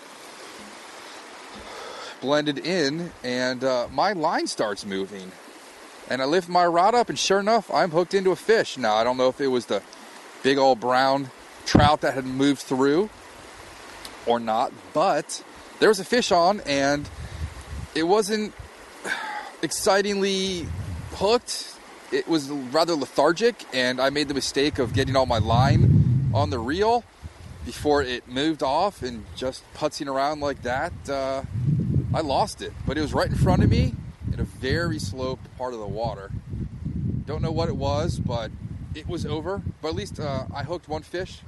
blended in, and my line starts moving, and I lift my rod up, and sure enough, I'm hooked into a fish. Now I don't know if it was the big old brown trout that had moved through or not, but there was a fish on, and it wasn't excitingly hooked. It was rather lethargic, and I made the mistake of getting all my line on the reel before it moved off, and just putzing around like that, I lost it. But it was right in front of me in a very slow part of the water. Don't know what it was, but it was over. But at least I hooked one fish.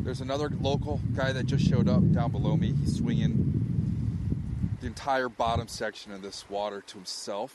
There's another local guy that just showed up down below me. He's swinging the entire bottom section of this water to himself.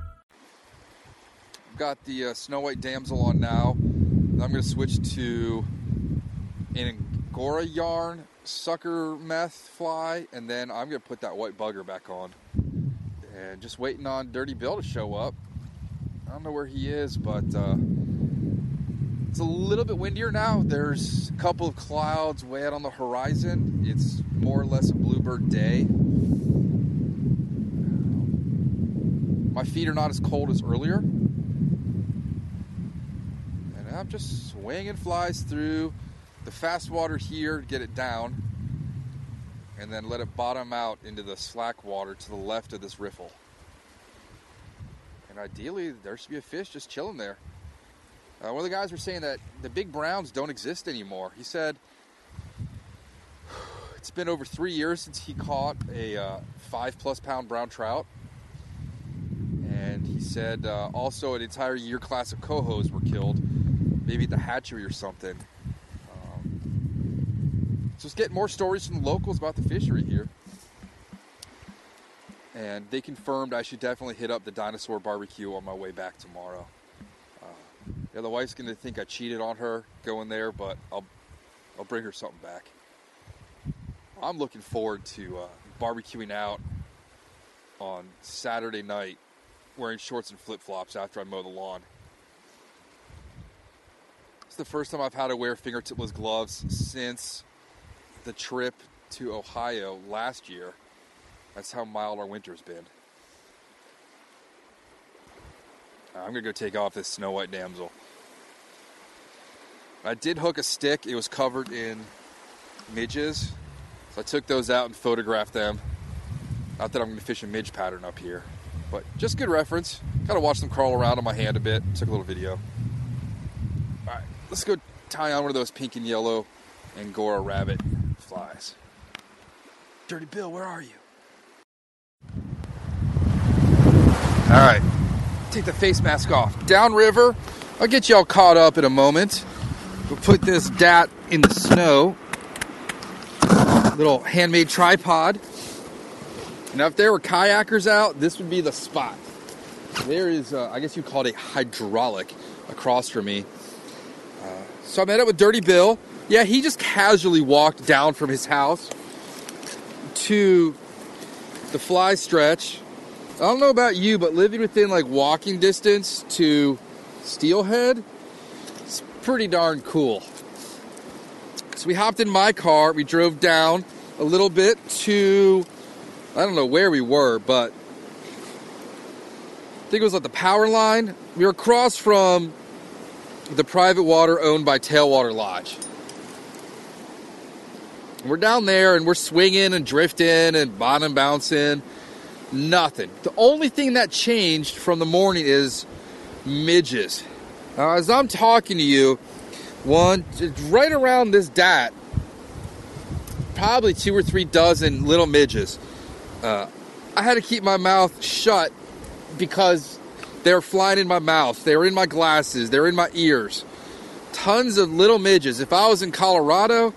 got the Snow White Damsel on now. Then I'm going to switch to an Angora yarn sucker meth fly, and then I'm going to put that white bugger back on. And just waiting on Dirty Bill to show up. I don't know where he is, but it's a little bit windier now. There's a couple of clouds way out on the horizon. It's more or less a bluebird day. My feet are not as cold as earlier. And I'm just swinging flies through the fast water here to get it down. And then let it bottom out into the slack water to the left of this riffle. And ideally, there should be a fish just chilling there. One of the guys were saying that the big browns don't exist anymore. He said it's been over 3 years since he caught a 5+ pound brown trout. And he said also an entire year class of cohos were killed, maybe at the hatchery or something. So it's getting more stories from the locals about the fishery here. And they confirmed I should definitely hit up the Dinosaur Barbecue on my way back tomorrow. Yeah, the wife's going to think I cheated on her going there, but I'll bring her something back. I'm looking forward to barbecuing out on Saturday night, wearing shorts and flip-flops after I mow the lawn. It's the first time I've had to wear fingertipless gloves since the trip to Ohio last year. That's how mild our winter's been. I'm going to go take off this Snow White Damsel. I did hook a stick. It was covered in midges. So I took those out and photographed them. Not that I'm going to fish a midge pattern up here, but just good reference. Kind of watched them crawl around on my hand a bit. Took a little video. All right, let's go tie on one of those pink and yellow Angora rabbit flies. Dirty Bill, where are you? All right, take the face mask off. Downriver, I'll get y'all caught up in a moment. We'll put this dat in the snow. Little handmade tripod. Now, if there were kayakers out, this would be the spot. There is, I guess you call it a hydraulic across from me. So I met up with Dirty Bill. Yeah, he just casually walked down from his house to the fly stretch. I don't know about you, but living within like walking distance to Steelhead, it's pretty darn cool. So we hopped in my car, we drove down a little bit to, I don't know where we were, but I think it was like the power line. We were across from the private water owned by Tailwater Lodge. And we're down there and we're swinging and drifting and bottom bouncing. Nothing. The only thing that changed from the morning is midges. As I'm talking to you, one, right around this dot, probably 2 or 3 dozen little midges. I had to keep my mouth shut because they were flying in my mouth. They were in my glasses. They were in my ears. Tons of little midges. If I was in Colorado,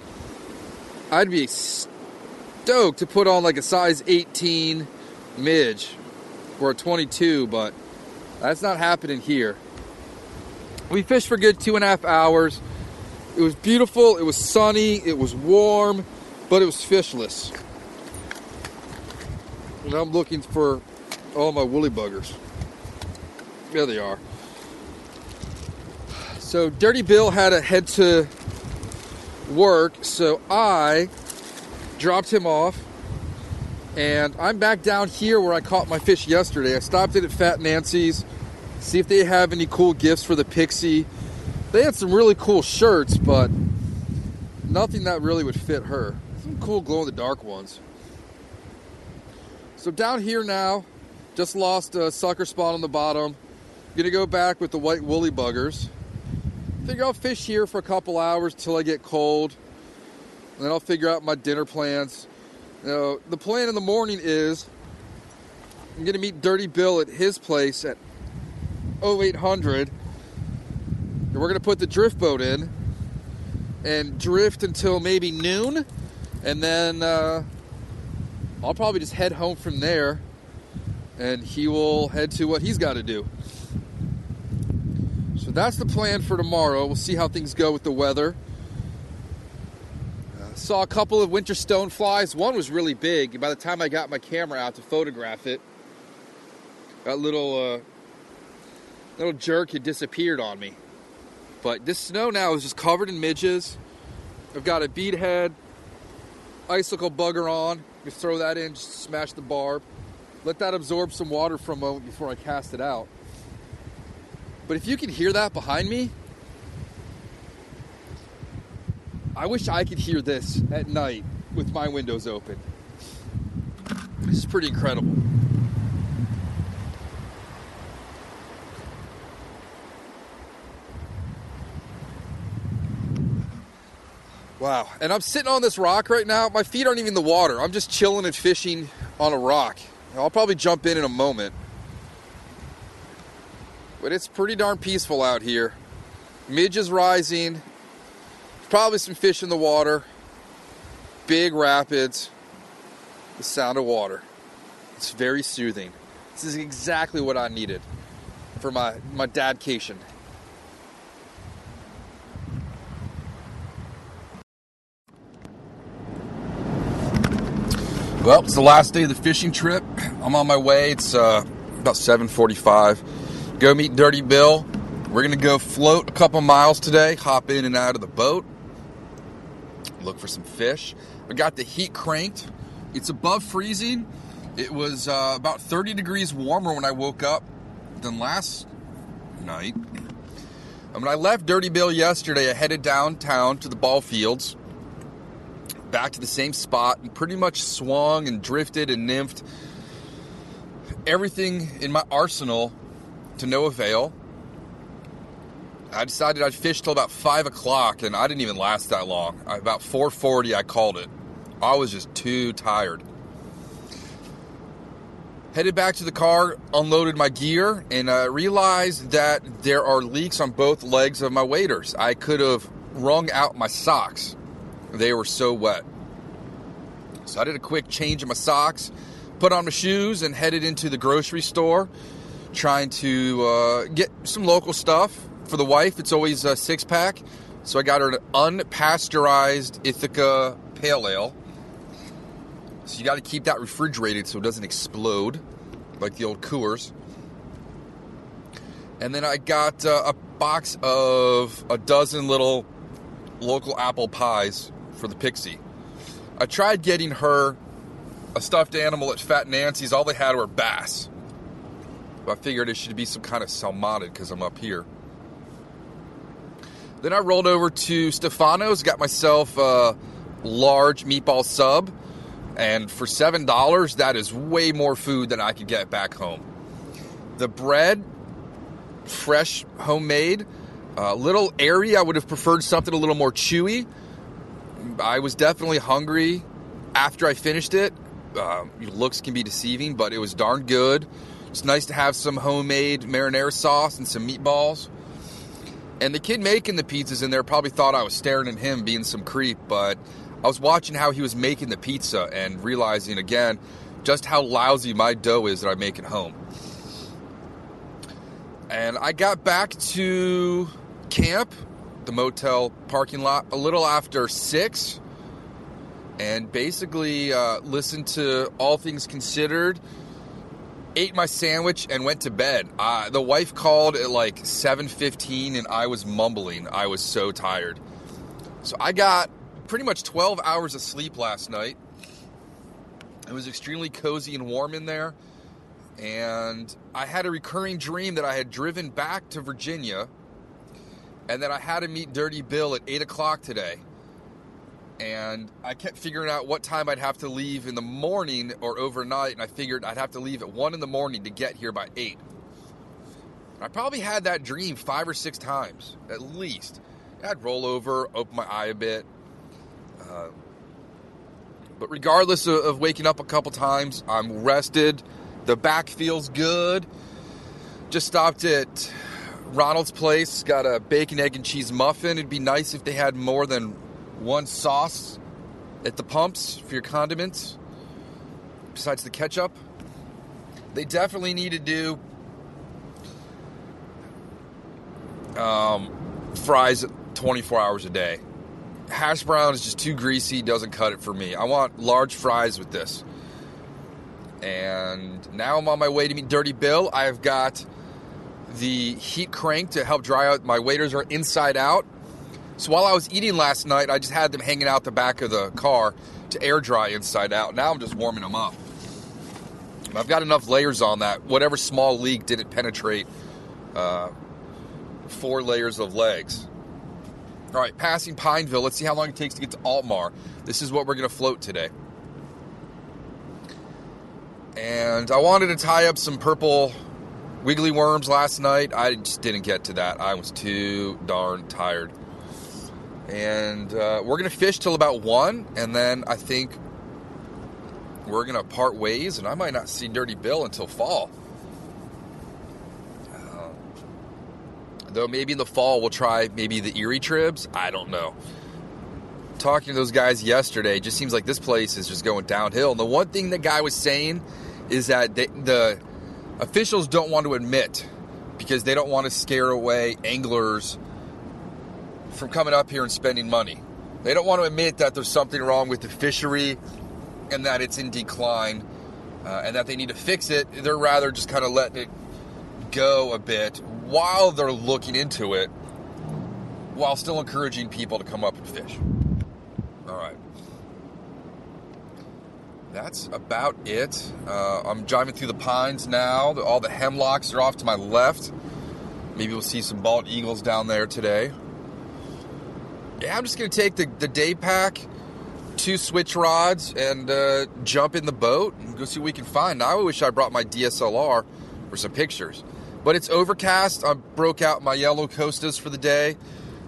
I'd be stoked to put on like a size 18 midge or a 22, but that's not happening here. We fished for a good 2.5 hours. It was beautiful, it was sunny, it was warm, but it was fishless. And I'm looking for all my woolly buggers. There they are. So Dirty Bill had to head to work, so I dropped him off. And I'm back down here where I caught my fish yesterday. I stopped in at Fat Nancy's, see if they have any cool gifts for the Pixie. They had some really cool shirts, but nothing that really would fit her. Some cool glow-in-the-dark ones. So down here now, just lost a sucker spot on the bottom. Gonna go back with the white woolly buggers. Figure I'll fish here for a couple hours till I get cold. And then I'll figure out my dinner plans. Now, the plan in the morning is I'm going to meet Dirty Bill at his place at 0800. And we're going to put the drift boat in and drift until maybe noon. And then I'll probably just head home from there. And he will head to what he's got to do. So that's the plan for tomorrow. We'll see how things go with the weather. Saw a couple of winter stoneflies. One was really big. And by the time I got my camera out to photograph it, that little jerk had disappeared on me. But this snow now is just covered in midges. I've got a bead head, icicle bugger on. Just throw that in, just smash the barb. Let that absorb some water for a moment before I cast it out. But if you can hear that behind me, I wish I could hear this at night with my windows open. This is pretty incredible. Wow, and I'm sitting on this rock right now. My feet aren't even in the water. I'm just chilling and fishing on a rock. I'll probably jump in a moment. But it's pretty darn peaceful out here. Midges rising. Probably some fish in the water. Big rapids. The sound of water. It's very soothing. This is exactly what I needed for my dadcation. Well, it's the last day of the fishing trip. I'm on my way. It's about 7:45. Go meet Dirty Bill. We're going to go float a couple miles today, hop in and out of the boat, look for some fish. I got the heat cranked. It's above freezing. It was about 30 degrees warmer when I woke up than last night. When I left Dirty Bill yesterday, I headed downtown to the ball fields, back to the same spot, and pretty much swung and drifted and nymph'd everything in my arsenal to no avail. I decided I'd fish till about 5 o'clock, and I didn't even last that long. About 4:40, I called it. I was just too tired. Headed back to the car, unloaded my gear, and I realized that there are leaks on both legs of my waders. I could have wrung out my socks. They were so wet. So I did a quick change of my socks, put on my shoes, and headed into the grocery store, trying to get some local stuff. For the wife, it's always a six-pack, so I got her an unpasteurized Ithaca Pale Ale. So you got to keep that refrigerated so it doesn't explode, like the old Coors. And then I got a box of a dozen little local apple pies for the Pixie. I tried getting her a stuffed animal at Fat Nancy's. All they had were bass. But I figured it should be some kind of salmonid because I'm up here. Then I rolled over to Stefano's, got myself a large meatball sub. And for $7, that is way more food than I could get back home. The bread, fresh, homemade. A little airy. I would have preferred something a little more chewy. I was definitely hungry after I finished it. Looks can be deceiving, but it was darn good. It's nice to have some homemade marinara sauce and some meatballs. And the kid making the pizzas in there probably thought I was staring at him being some creep, but I was watching how he was making the pizza and realizing again just how lousy my dough is that I make at home. And I got back to camp, the motel parking lot, a little after 6, and basically listened to All Things Considered, ate my sandwich, and went to bed. The wife called at like 7:15, and I was mumbling. I was so tired. So I got pretty much 12 hours of sleep last night. It was extremely cozy and warm in there. And I had a recurring dream that I had driven back to Virginia and that I had to meet Dirty Bill at 8 o'clock today. And I kept figuring out what time I'd have to leave in the morning or overnight, and I figured I'd have to leave at 1 in the morning to get here by 8. And I probably had that dream 5 or 6 times, at least. And I'd roll over, open my eye a bit. But regardless of waking up a couple times, I'm rested. The back feels good. Just stopped at Ronald's place. Got a bacon, egg, and cheese muffin. It'd be nice if they had more than one sauce at the pumps for your condiments, besides the ketchup. They definitely need to do Fries 24 hours a day. Hash brown is just too greasy, doesn't cut it for me. I want large fries with this. And now I'm on my way to meet Dirty Bill. I've got the heat crank to help dry out. My waders are inside out. So while I was eating last night, I just had them hanging out the back of the car to air dry inside out. Now I'm just warming them up. I've got enough layers on that. Whatever small leak didn't penetrate 4 layers of legs. All right, passing Pineville. Let's see how long it takes to get to Altmar. This is what we're going to float today. And I wanted to tie up some purple wiggly worms last night. I just didn't get to that. I was too darn tired. And we're going to fish till about 1, and then I think we're going to part ways, and I might not see Dirty Bill until fall. Though maybe in the fall we'll try maybe the Erie Tribs. I don't know. Talking to those guys yesterday, it just seems like this place is just going downhill. And the one thing the guy was saying is that the officials don't want to admit because they don't want to scare away anglers from coming up here and spending money. They don't want to admit that there's something wrong with the fishery and that it's in decline and that they need to fix it. They're rather just kind of letting it go a bit while they're looking into it, while still encouraging people to come up and fish. All right. That's about it. I'm driving through the pines now. All the hemlocks are off to my left. Maybe we'll see some bald eagles down there today. Yeah, I'm just going to take the day pack, 2 switch rods, and jump in the boat and go see what we can find. Now, I wish I brought my DSLR for some pictures. But it's overcast. I broke out my yellow Costas for the day.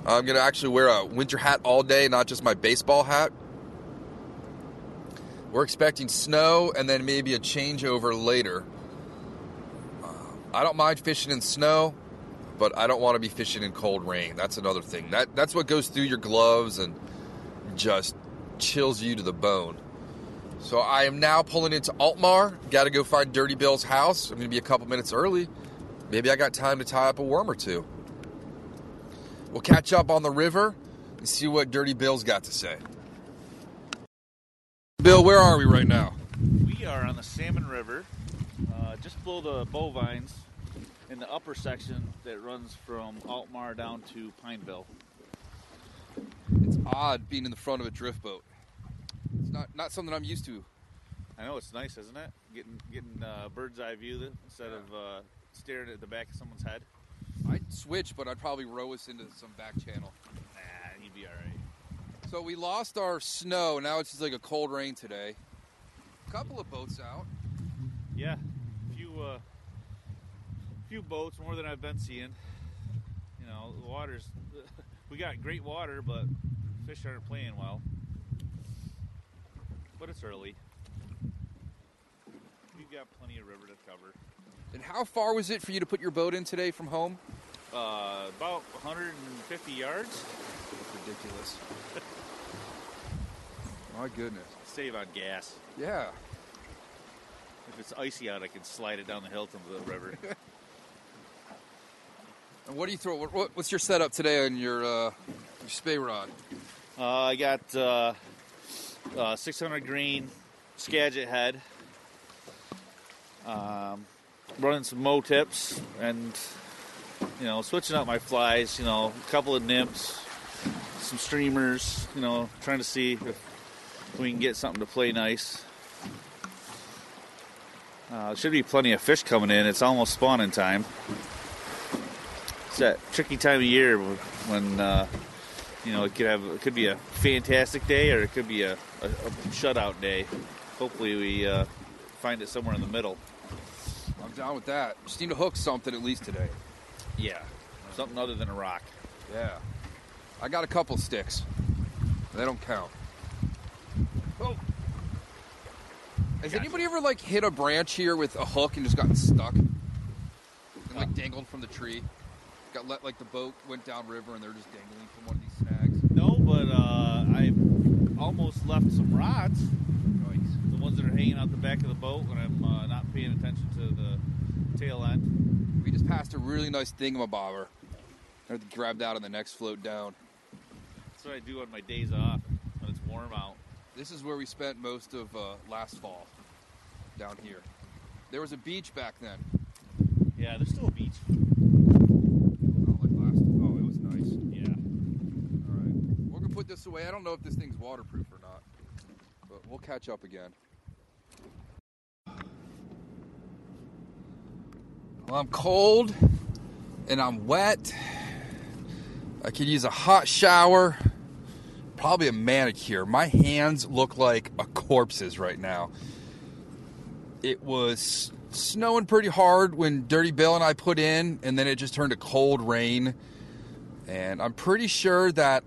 I'm going to actually wear a winter hat all day, not just my baseball hat. We're expecting snow and then maybe a changeover later. I don't mind fishing in snow, but I don't want to be fishing in cold rain. That's another thing. That's what goes through your gloves and just chills you to the bone. So I am now pulling into Altmar. Got to go find Dirty Bill's house. I'm going to be a couple minutes early. Maybe I got time to tie up a worm or two. We'll catch up on the river and see what Dirty Bill's got to say. Bill, where are we right now? We are on the Salmon River, just below the Bovines, in the upper section that runs from Altmar down to Pineville. It's odd being in the front of a drift boat. It's not something I'm used to. I know, it's nice, isn't it? Getting a bird's eye view instead of staring at the back of someone's head. I'd switch, but I'd probably row us into some back channel. Nah, you'd be all right. So we lost our snow. Now it's just like a cold rain today. A couple of boats out. Yeah, a few boats, more than I've been seeing. You know, the water's... We got great water, but fish aren't playing well. But it's early. We've got plenty of river to cover. And how far was it for you to put your boat in today from home? About 150 yards. That's ridiculous. My goodness. Save on gas. Yeah. If it's icy out, I can slide it down the hill into the river. And what do you throw? What's your setup today on your spay rod? I got 600 grain Skagit head. Running some Mo-tips and, you know, switching out my flies, you know, a couple of nymphs, some streamers, you know, trying to see if we can get something to play nice. Should be plenty of fish coming in. It's almost spawning time. It's that tricky time of year when, you know, it could be a fantastic day or it could be a shutout day. Hopefully we find it somewhere in the middle. I'm down with that. Just need to hook something at least today. Yeah, something other than a rock. Yeah. I got a couple sticks. They don't count. Oh. Has anybody ever, like, hit a branch here with a hook and just gotten stuck? And, like, dangled from the tree? Got let, like, the boat went down river and they're just dangling from one of these snags? No, but I've almost left some rods. The ones that are hanging out the back of the boat when I'm not paying attention to the tail end. We just passed a really nice thingamabobber. They're grabbed out on the next float down. That's what I do on my days off when it's warm out. This is where we spent most of last fall, down here. There was a beach back then. Yeah, there's still a beach. Oh, it was nice. Yeah. All right. We're going to put this away. I don't know if this thing's waterproof or not, but we'll catch up again. Well, I'm cold and I'm wet. I could use a hot shower, probably a manicure. My hands look like a corpse's right now. It was snowing pretty hard when Dirty Bill and I put in, and then it just turned to cold rain. And I'm pretty sure that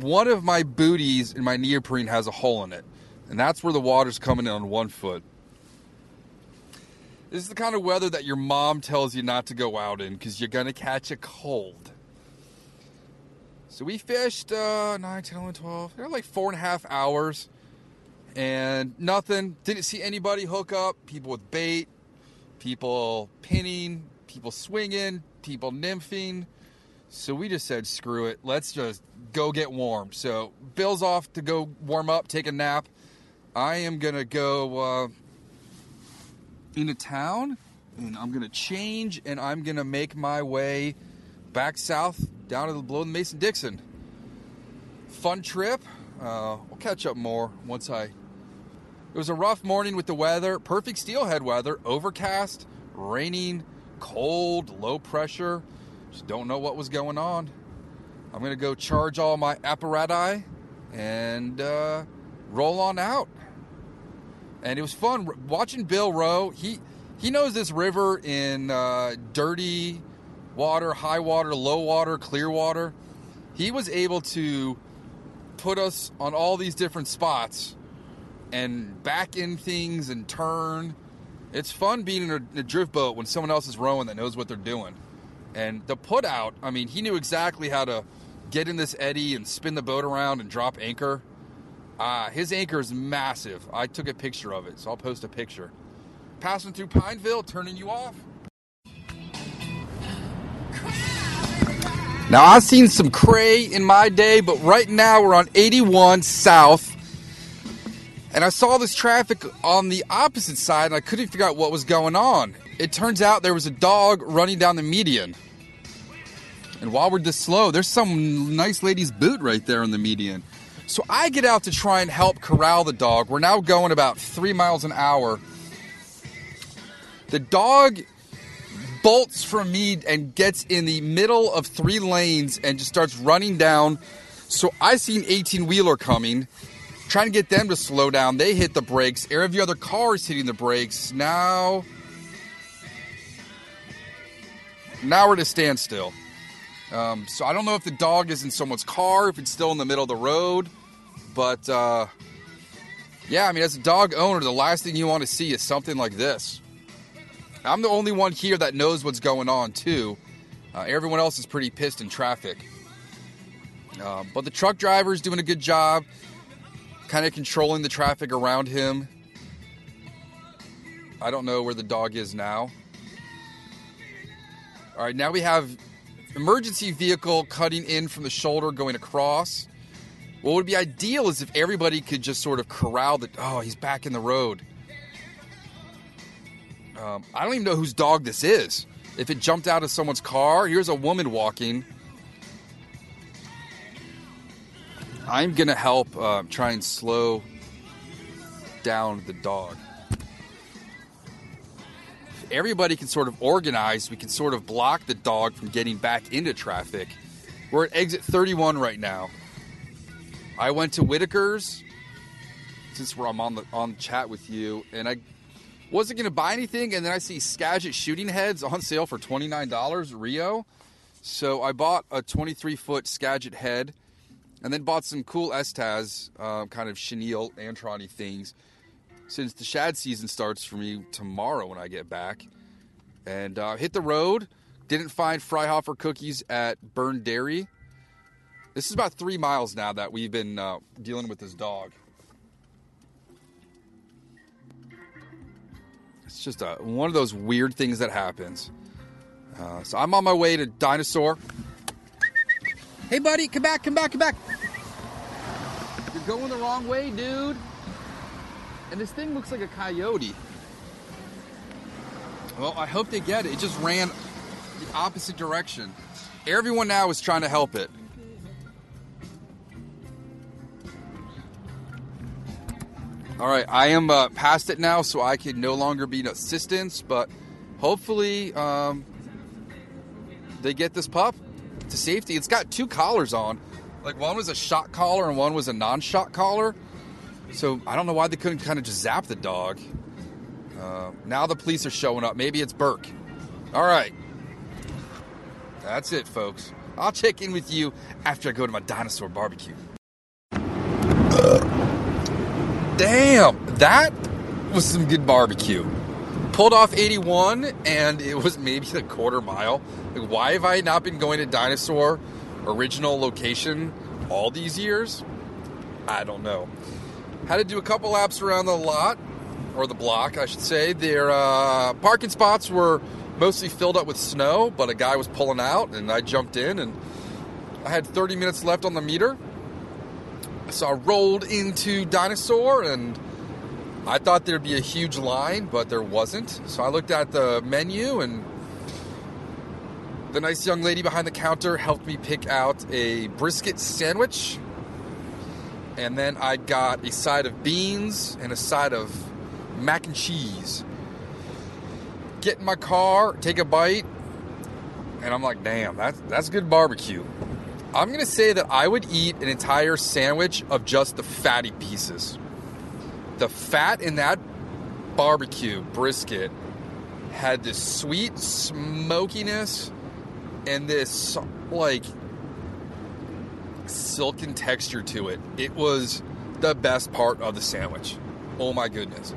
one of my booties in my neoprene has a hole in it. And that's where the water's coming in on one foot. This is the kind of weather that your mom tells you not to go out in because you're going to catch a cold. So we fished 9, 10, 11, 12, like 4.5 hours and nothing. Didn't see anybody hook up, people with bait, people pinning, people swinging, people nymphing. So we just said, screw it. Let's just go get warm. So Bill's off to go warm up, take a nap. I am going to go... into town, and I'm gonna change, and I'm gonna make my way back south down to the below the Mason-Dixon. Fun trip. We'll catch up more once I... It was a rough morning with the weather. Perfect steelhead weather. Overcast, raining, cold, low pressure. Just don't know what was going on. I'm gonna go charge all my apparatus and roll on out. And it was fun watching Bill row. He knows this river in dirty water, high water, low water, clear water. He was able to put us on all these different spots and back in things and turn. It's fun being in a drift boat when someone else is rowing that knows what they're doing. And the put out, I mean, he knew exactly how to get in this eddy and spin the boat around and drop anchor. His anchor is massive. I took a picture of it, so I'll post a picture. Passing through Pineville, turning you off. Now, I've seen some cray in my day, but right now we're on 81 South. And I saw this traffic on the opposite side, and I couldn't figure out what was going on. It turns out there was a dog running down the median. And while we're this slow, there's some nice lady's boot right there on the median. So I get out to try and help corral the dog. We're now going about 3 miles an hour. The dog bolts from me and gets in the middle of 3 lanes and just starts running down. So I see an 18-wheeler coming, trying to get them to slow down. They hit the brakes. Every other car is hitting the brakes. Now we're at a standstill. So I don't know if the dog is in someone's car, if it's still in the middle of the road. But, yeah, I mean, as a dog owner, the last thing you want to see is something like this. I'm the only one here that knows what's going on, too. Everyone else is pretty pissed in traffic. But the truck driver is doing a good job kind of controlling the traffic around him. I don't know where the dog is now. All right, now we have emergency vehicle cutting in from the shoulder, going across. What would be ideal is if everybody could just sort of corral the... Oh, he's back in the road. I don't even know whose dog this is. If it jumped out of someone's car, here's a woman walking. I'm going to help try and slow down the dog. Everybody can sort of organize. We can sort of block the dog from getting back into traffic. We're at exit 31 right now. I went to Whitaker's since I'm on the chat with you, and I wasn't going to buy anything, and then I see Skagit shooting heads on sale for $29 Rio. So I bought a 23-foot Skagit head, and then bought some cool Estaz kind of chenille antron-y things. Since the shad season starts for me tomorrow when I get back. And hit the road. Didn't find Freihoffer cookies at Burn Dairy. This is about 3 miles now that we've been dealing with this dog. It's just one of those weird things that happens. So I'm on my way to Dinosaur. Hey, buddy, come back. You're going the wrong way, dude. And this thing looks like a coyote. Well, I hope they get it. It just ran the opposite direction. Everyone now is trying to help it. All right, I am past it now, so I can no longer be an assistance, but hopefully they get this pup to safety. It's got two collars on. Like, one was a shock collar and one was a non-shock collar. So I don't know why they couldn't kind of just zap the dog. Now the police are showing up. Maybe it's Burke. All right. That's it, folks. I'll check in with you after I go to my dinosaur barbecue. Damn, that was some good barbecue. Pulled off 81, and it was maybe a quarter mile. Like, why have I not been going to Dinosaur original location all these years? I don't know. Had to do a couple laps around the lot, or the block, I should say. Their parking spots were mostly filled up with snow, but a guy was pulling out, and I jumped in, and I had 30 minutes left on the meter. So I rolled into Dinosaur, and I thought there'd be a huge line, but there wasn't. So I looked at the menu, and the nice young lady behind the counter helped me pick out a brisket sandwich. And then I got a side of beans and a side of mac and cheese. Get in my car, take a bite, and I'm like, damn, that's good barbecue. I'm going to say that I would eat an entire sandwich of just the fatty pieces. The fat in that barbecue brisket had this sweet smokiness and this, like, silken texture to it. It was the best part of the sandwich. Oh, my goodness.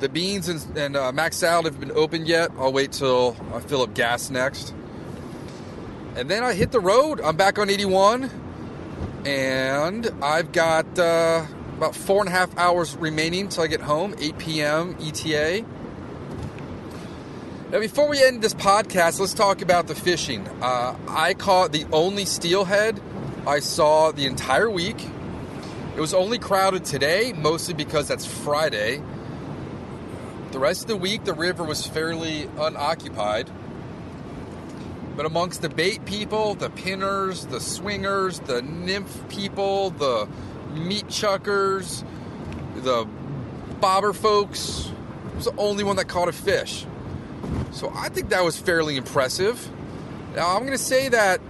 The beans and mac salad haven't been opened yet. I'll wait till I fill up gas next. And then I hit the road. I'm back on 81, and I've got about 4.5 hours remaining till I get home, 8 p.m. ETA. Now, before we end this podcast, let's talk about the fishing. I caught the only steelhead I saw the entire week. It was only crowded today, mostly because that's Friday. The rest of the week, the river was fairly unoccupied. But amongst the bait people, the pinners, the swingers, the nymph people, the meat chuckers, the bobber folks, I was the only one that caught a fish. So I think that was fairly impressive. Now I'm going to say that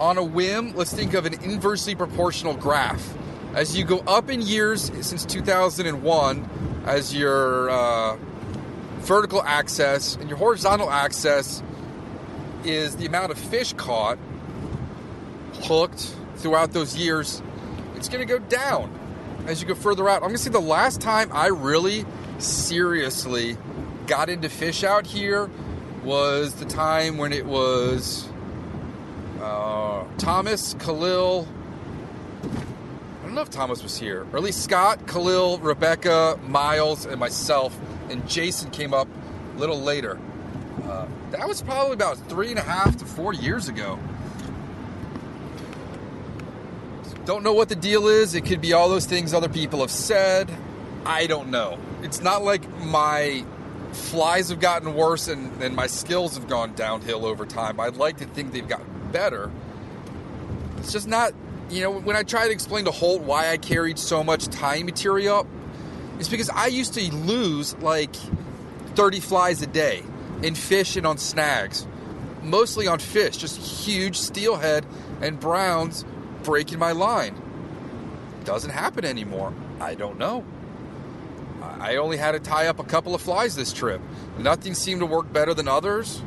on a whim, let's think of an inversely proportional graph. As you go up in years since 2001, as your vertical axis and your horizontal axis is the amount of fish caught, hooked throughout those years, it's going to go down as you go further out. I'm going to say the last time I really seriously got into fish out here was the time when it was Thomas, Khalil, I don't know if Thomas was here, or at least Scott, Khalil, Rebecca, Miles, and myself, and Jason came up a little later. That was probably about 3.5 to 4 years ago. Don't know what the deal is. It could be all those things other people have said. I don't know. It's not like my flies have gotten worse and my skills have gone downhill over time. I'd like to think they've gotten better. It's just not, you know, when I try to explain to Holt why I carried so much tying material, it's because I used to lose like 30 flies a day. In fish and on snags. Mostly on fish. Just huge steelhead and browns breaking my line. Doesn't happen anymore. I don't know. I only had to tie up a couple of flies this trip. Nothing seemed to work better than others.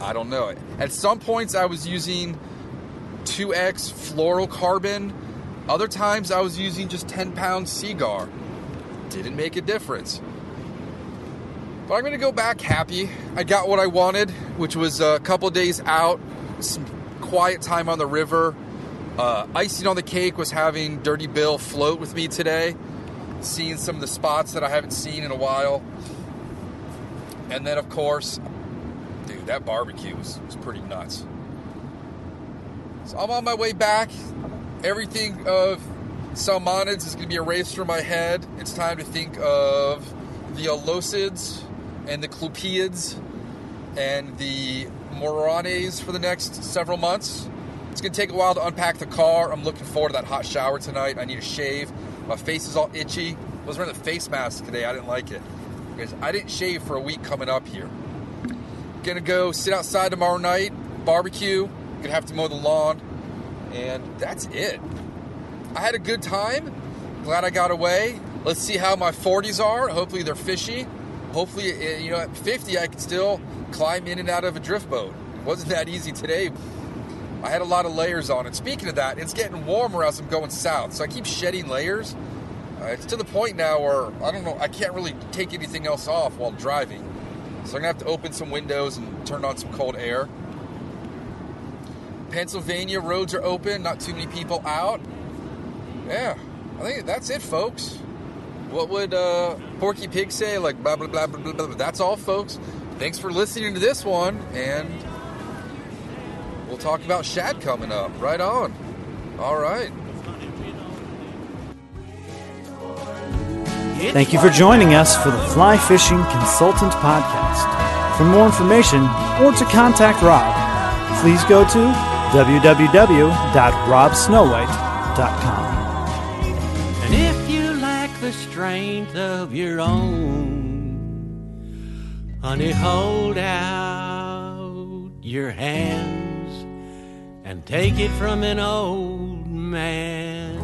I don't know. At some points I was using 2X fluorocarbon. Other times I was using just 10-pound Seaguar. Didn't make a difference. But I'm going to go back happy. I got what I wanted, which was a couple days out, some quiet time on the river. Icing on the cake was having Dirty Bill float with me today, seeing some of the spots that I haven't seen in a while. And then, of course, dude, that barbecue was pretty nuts. So I'm on my way back. Everything of salmonids is going to be erased from my head. It's time to think of the alosids and the clupeids and the morones for the next several months. It's going to take a while to unpack the car. I'm looking forward to that hot shower tonight. I need a shave. My face is all itchy. I was wearing a face mask today. I didn't like it because I didn't shave for a week coming up here. Gonna go sit outside tomorrow night, barbecue. Gonna have to mow the lawn, and that's it. I had a good time. Glad I got away. Let's see how my 40s are. Hopefully they're fishy. Hopefully, you know, at 50 I can still climb in and out of a drift boat. It wasn't that easy today. I had a lot of layers on. And speaking of that, it's getting warmer as I'm going south, so I keep shedding layers. It's to the point now where, I don't know, I can't really take anything else off while driving. So I'm going to have to open some windows and turn on some cold air. Pennsylvania roads are open, not too many people out. Yeah, I think that's it, folks. What would Porky Pig say? Like, blah, blah, blah, blah, blah, blah. That's all, folks. Thanks for listening to this one, and we'll talk about Shad coming up. Right on. All right. Thank you for joining us for the Fly Fishing Consultant Podcast. For more information or to contact Rob, please go to www.robsnowwhite.com. And if you lack the strength of your own, honey, hold out your hands and take it from an old man.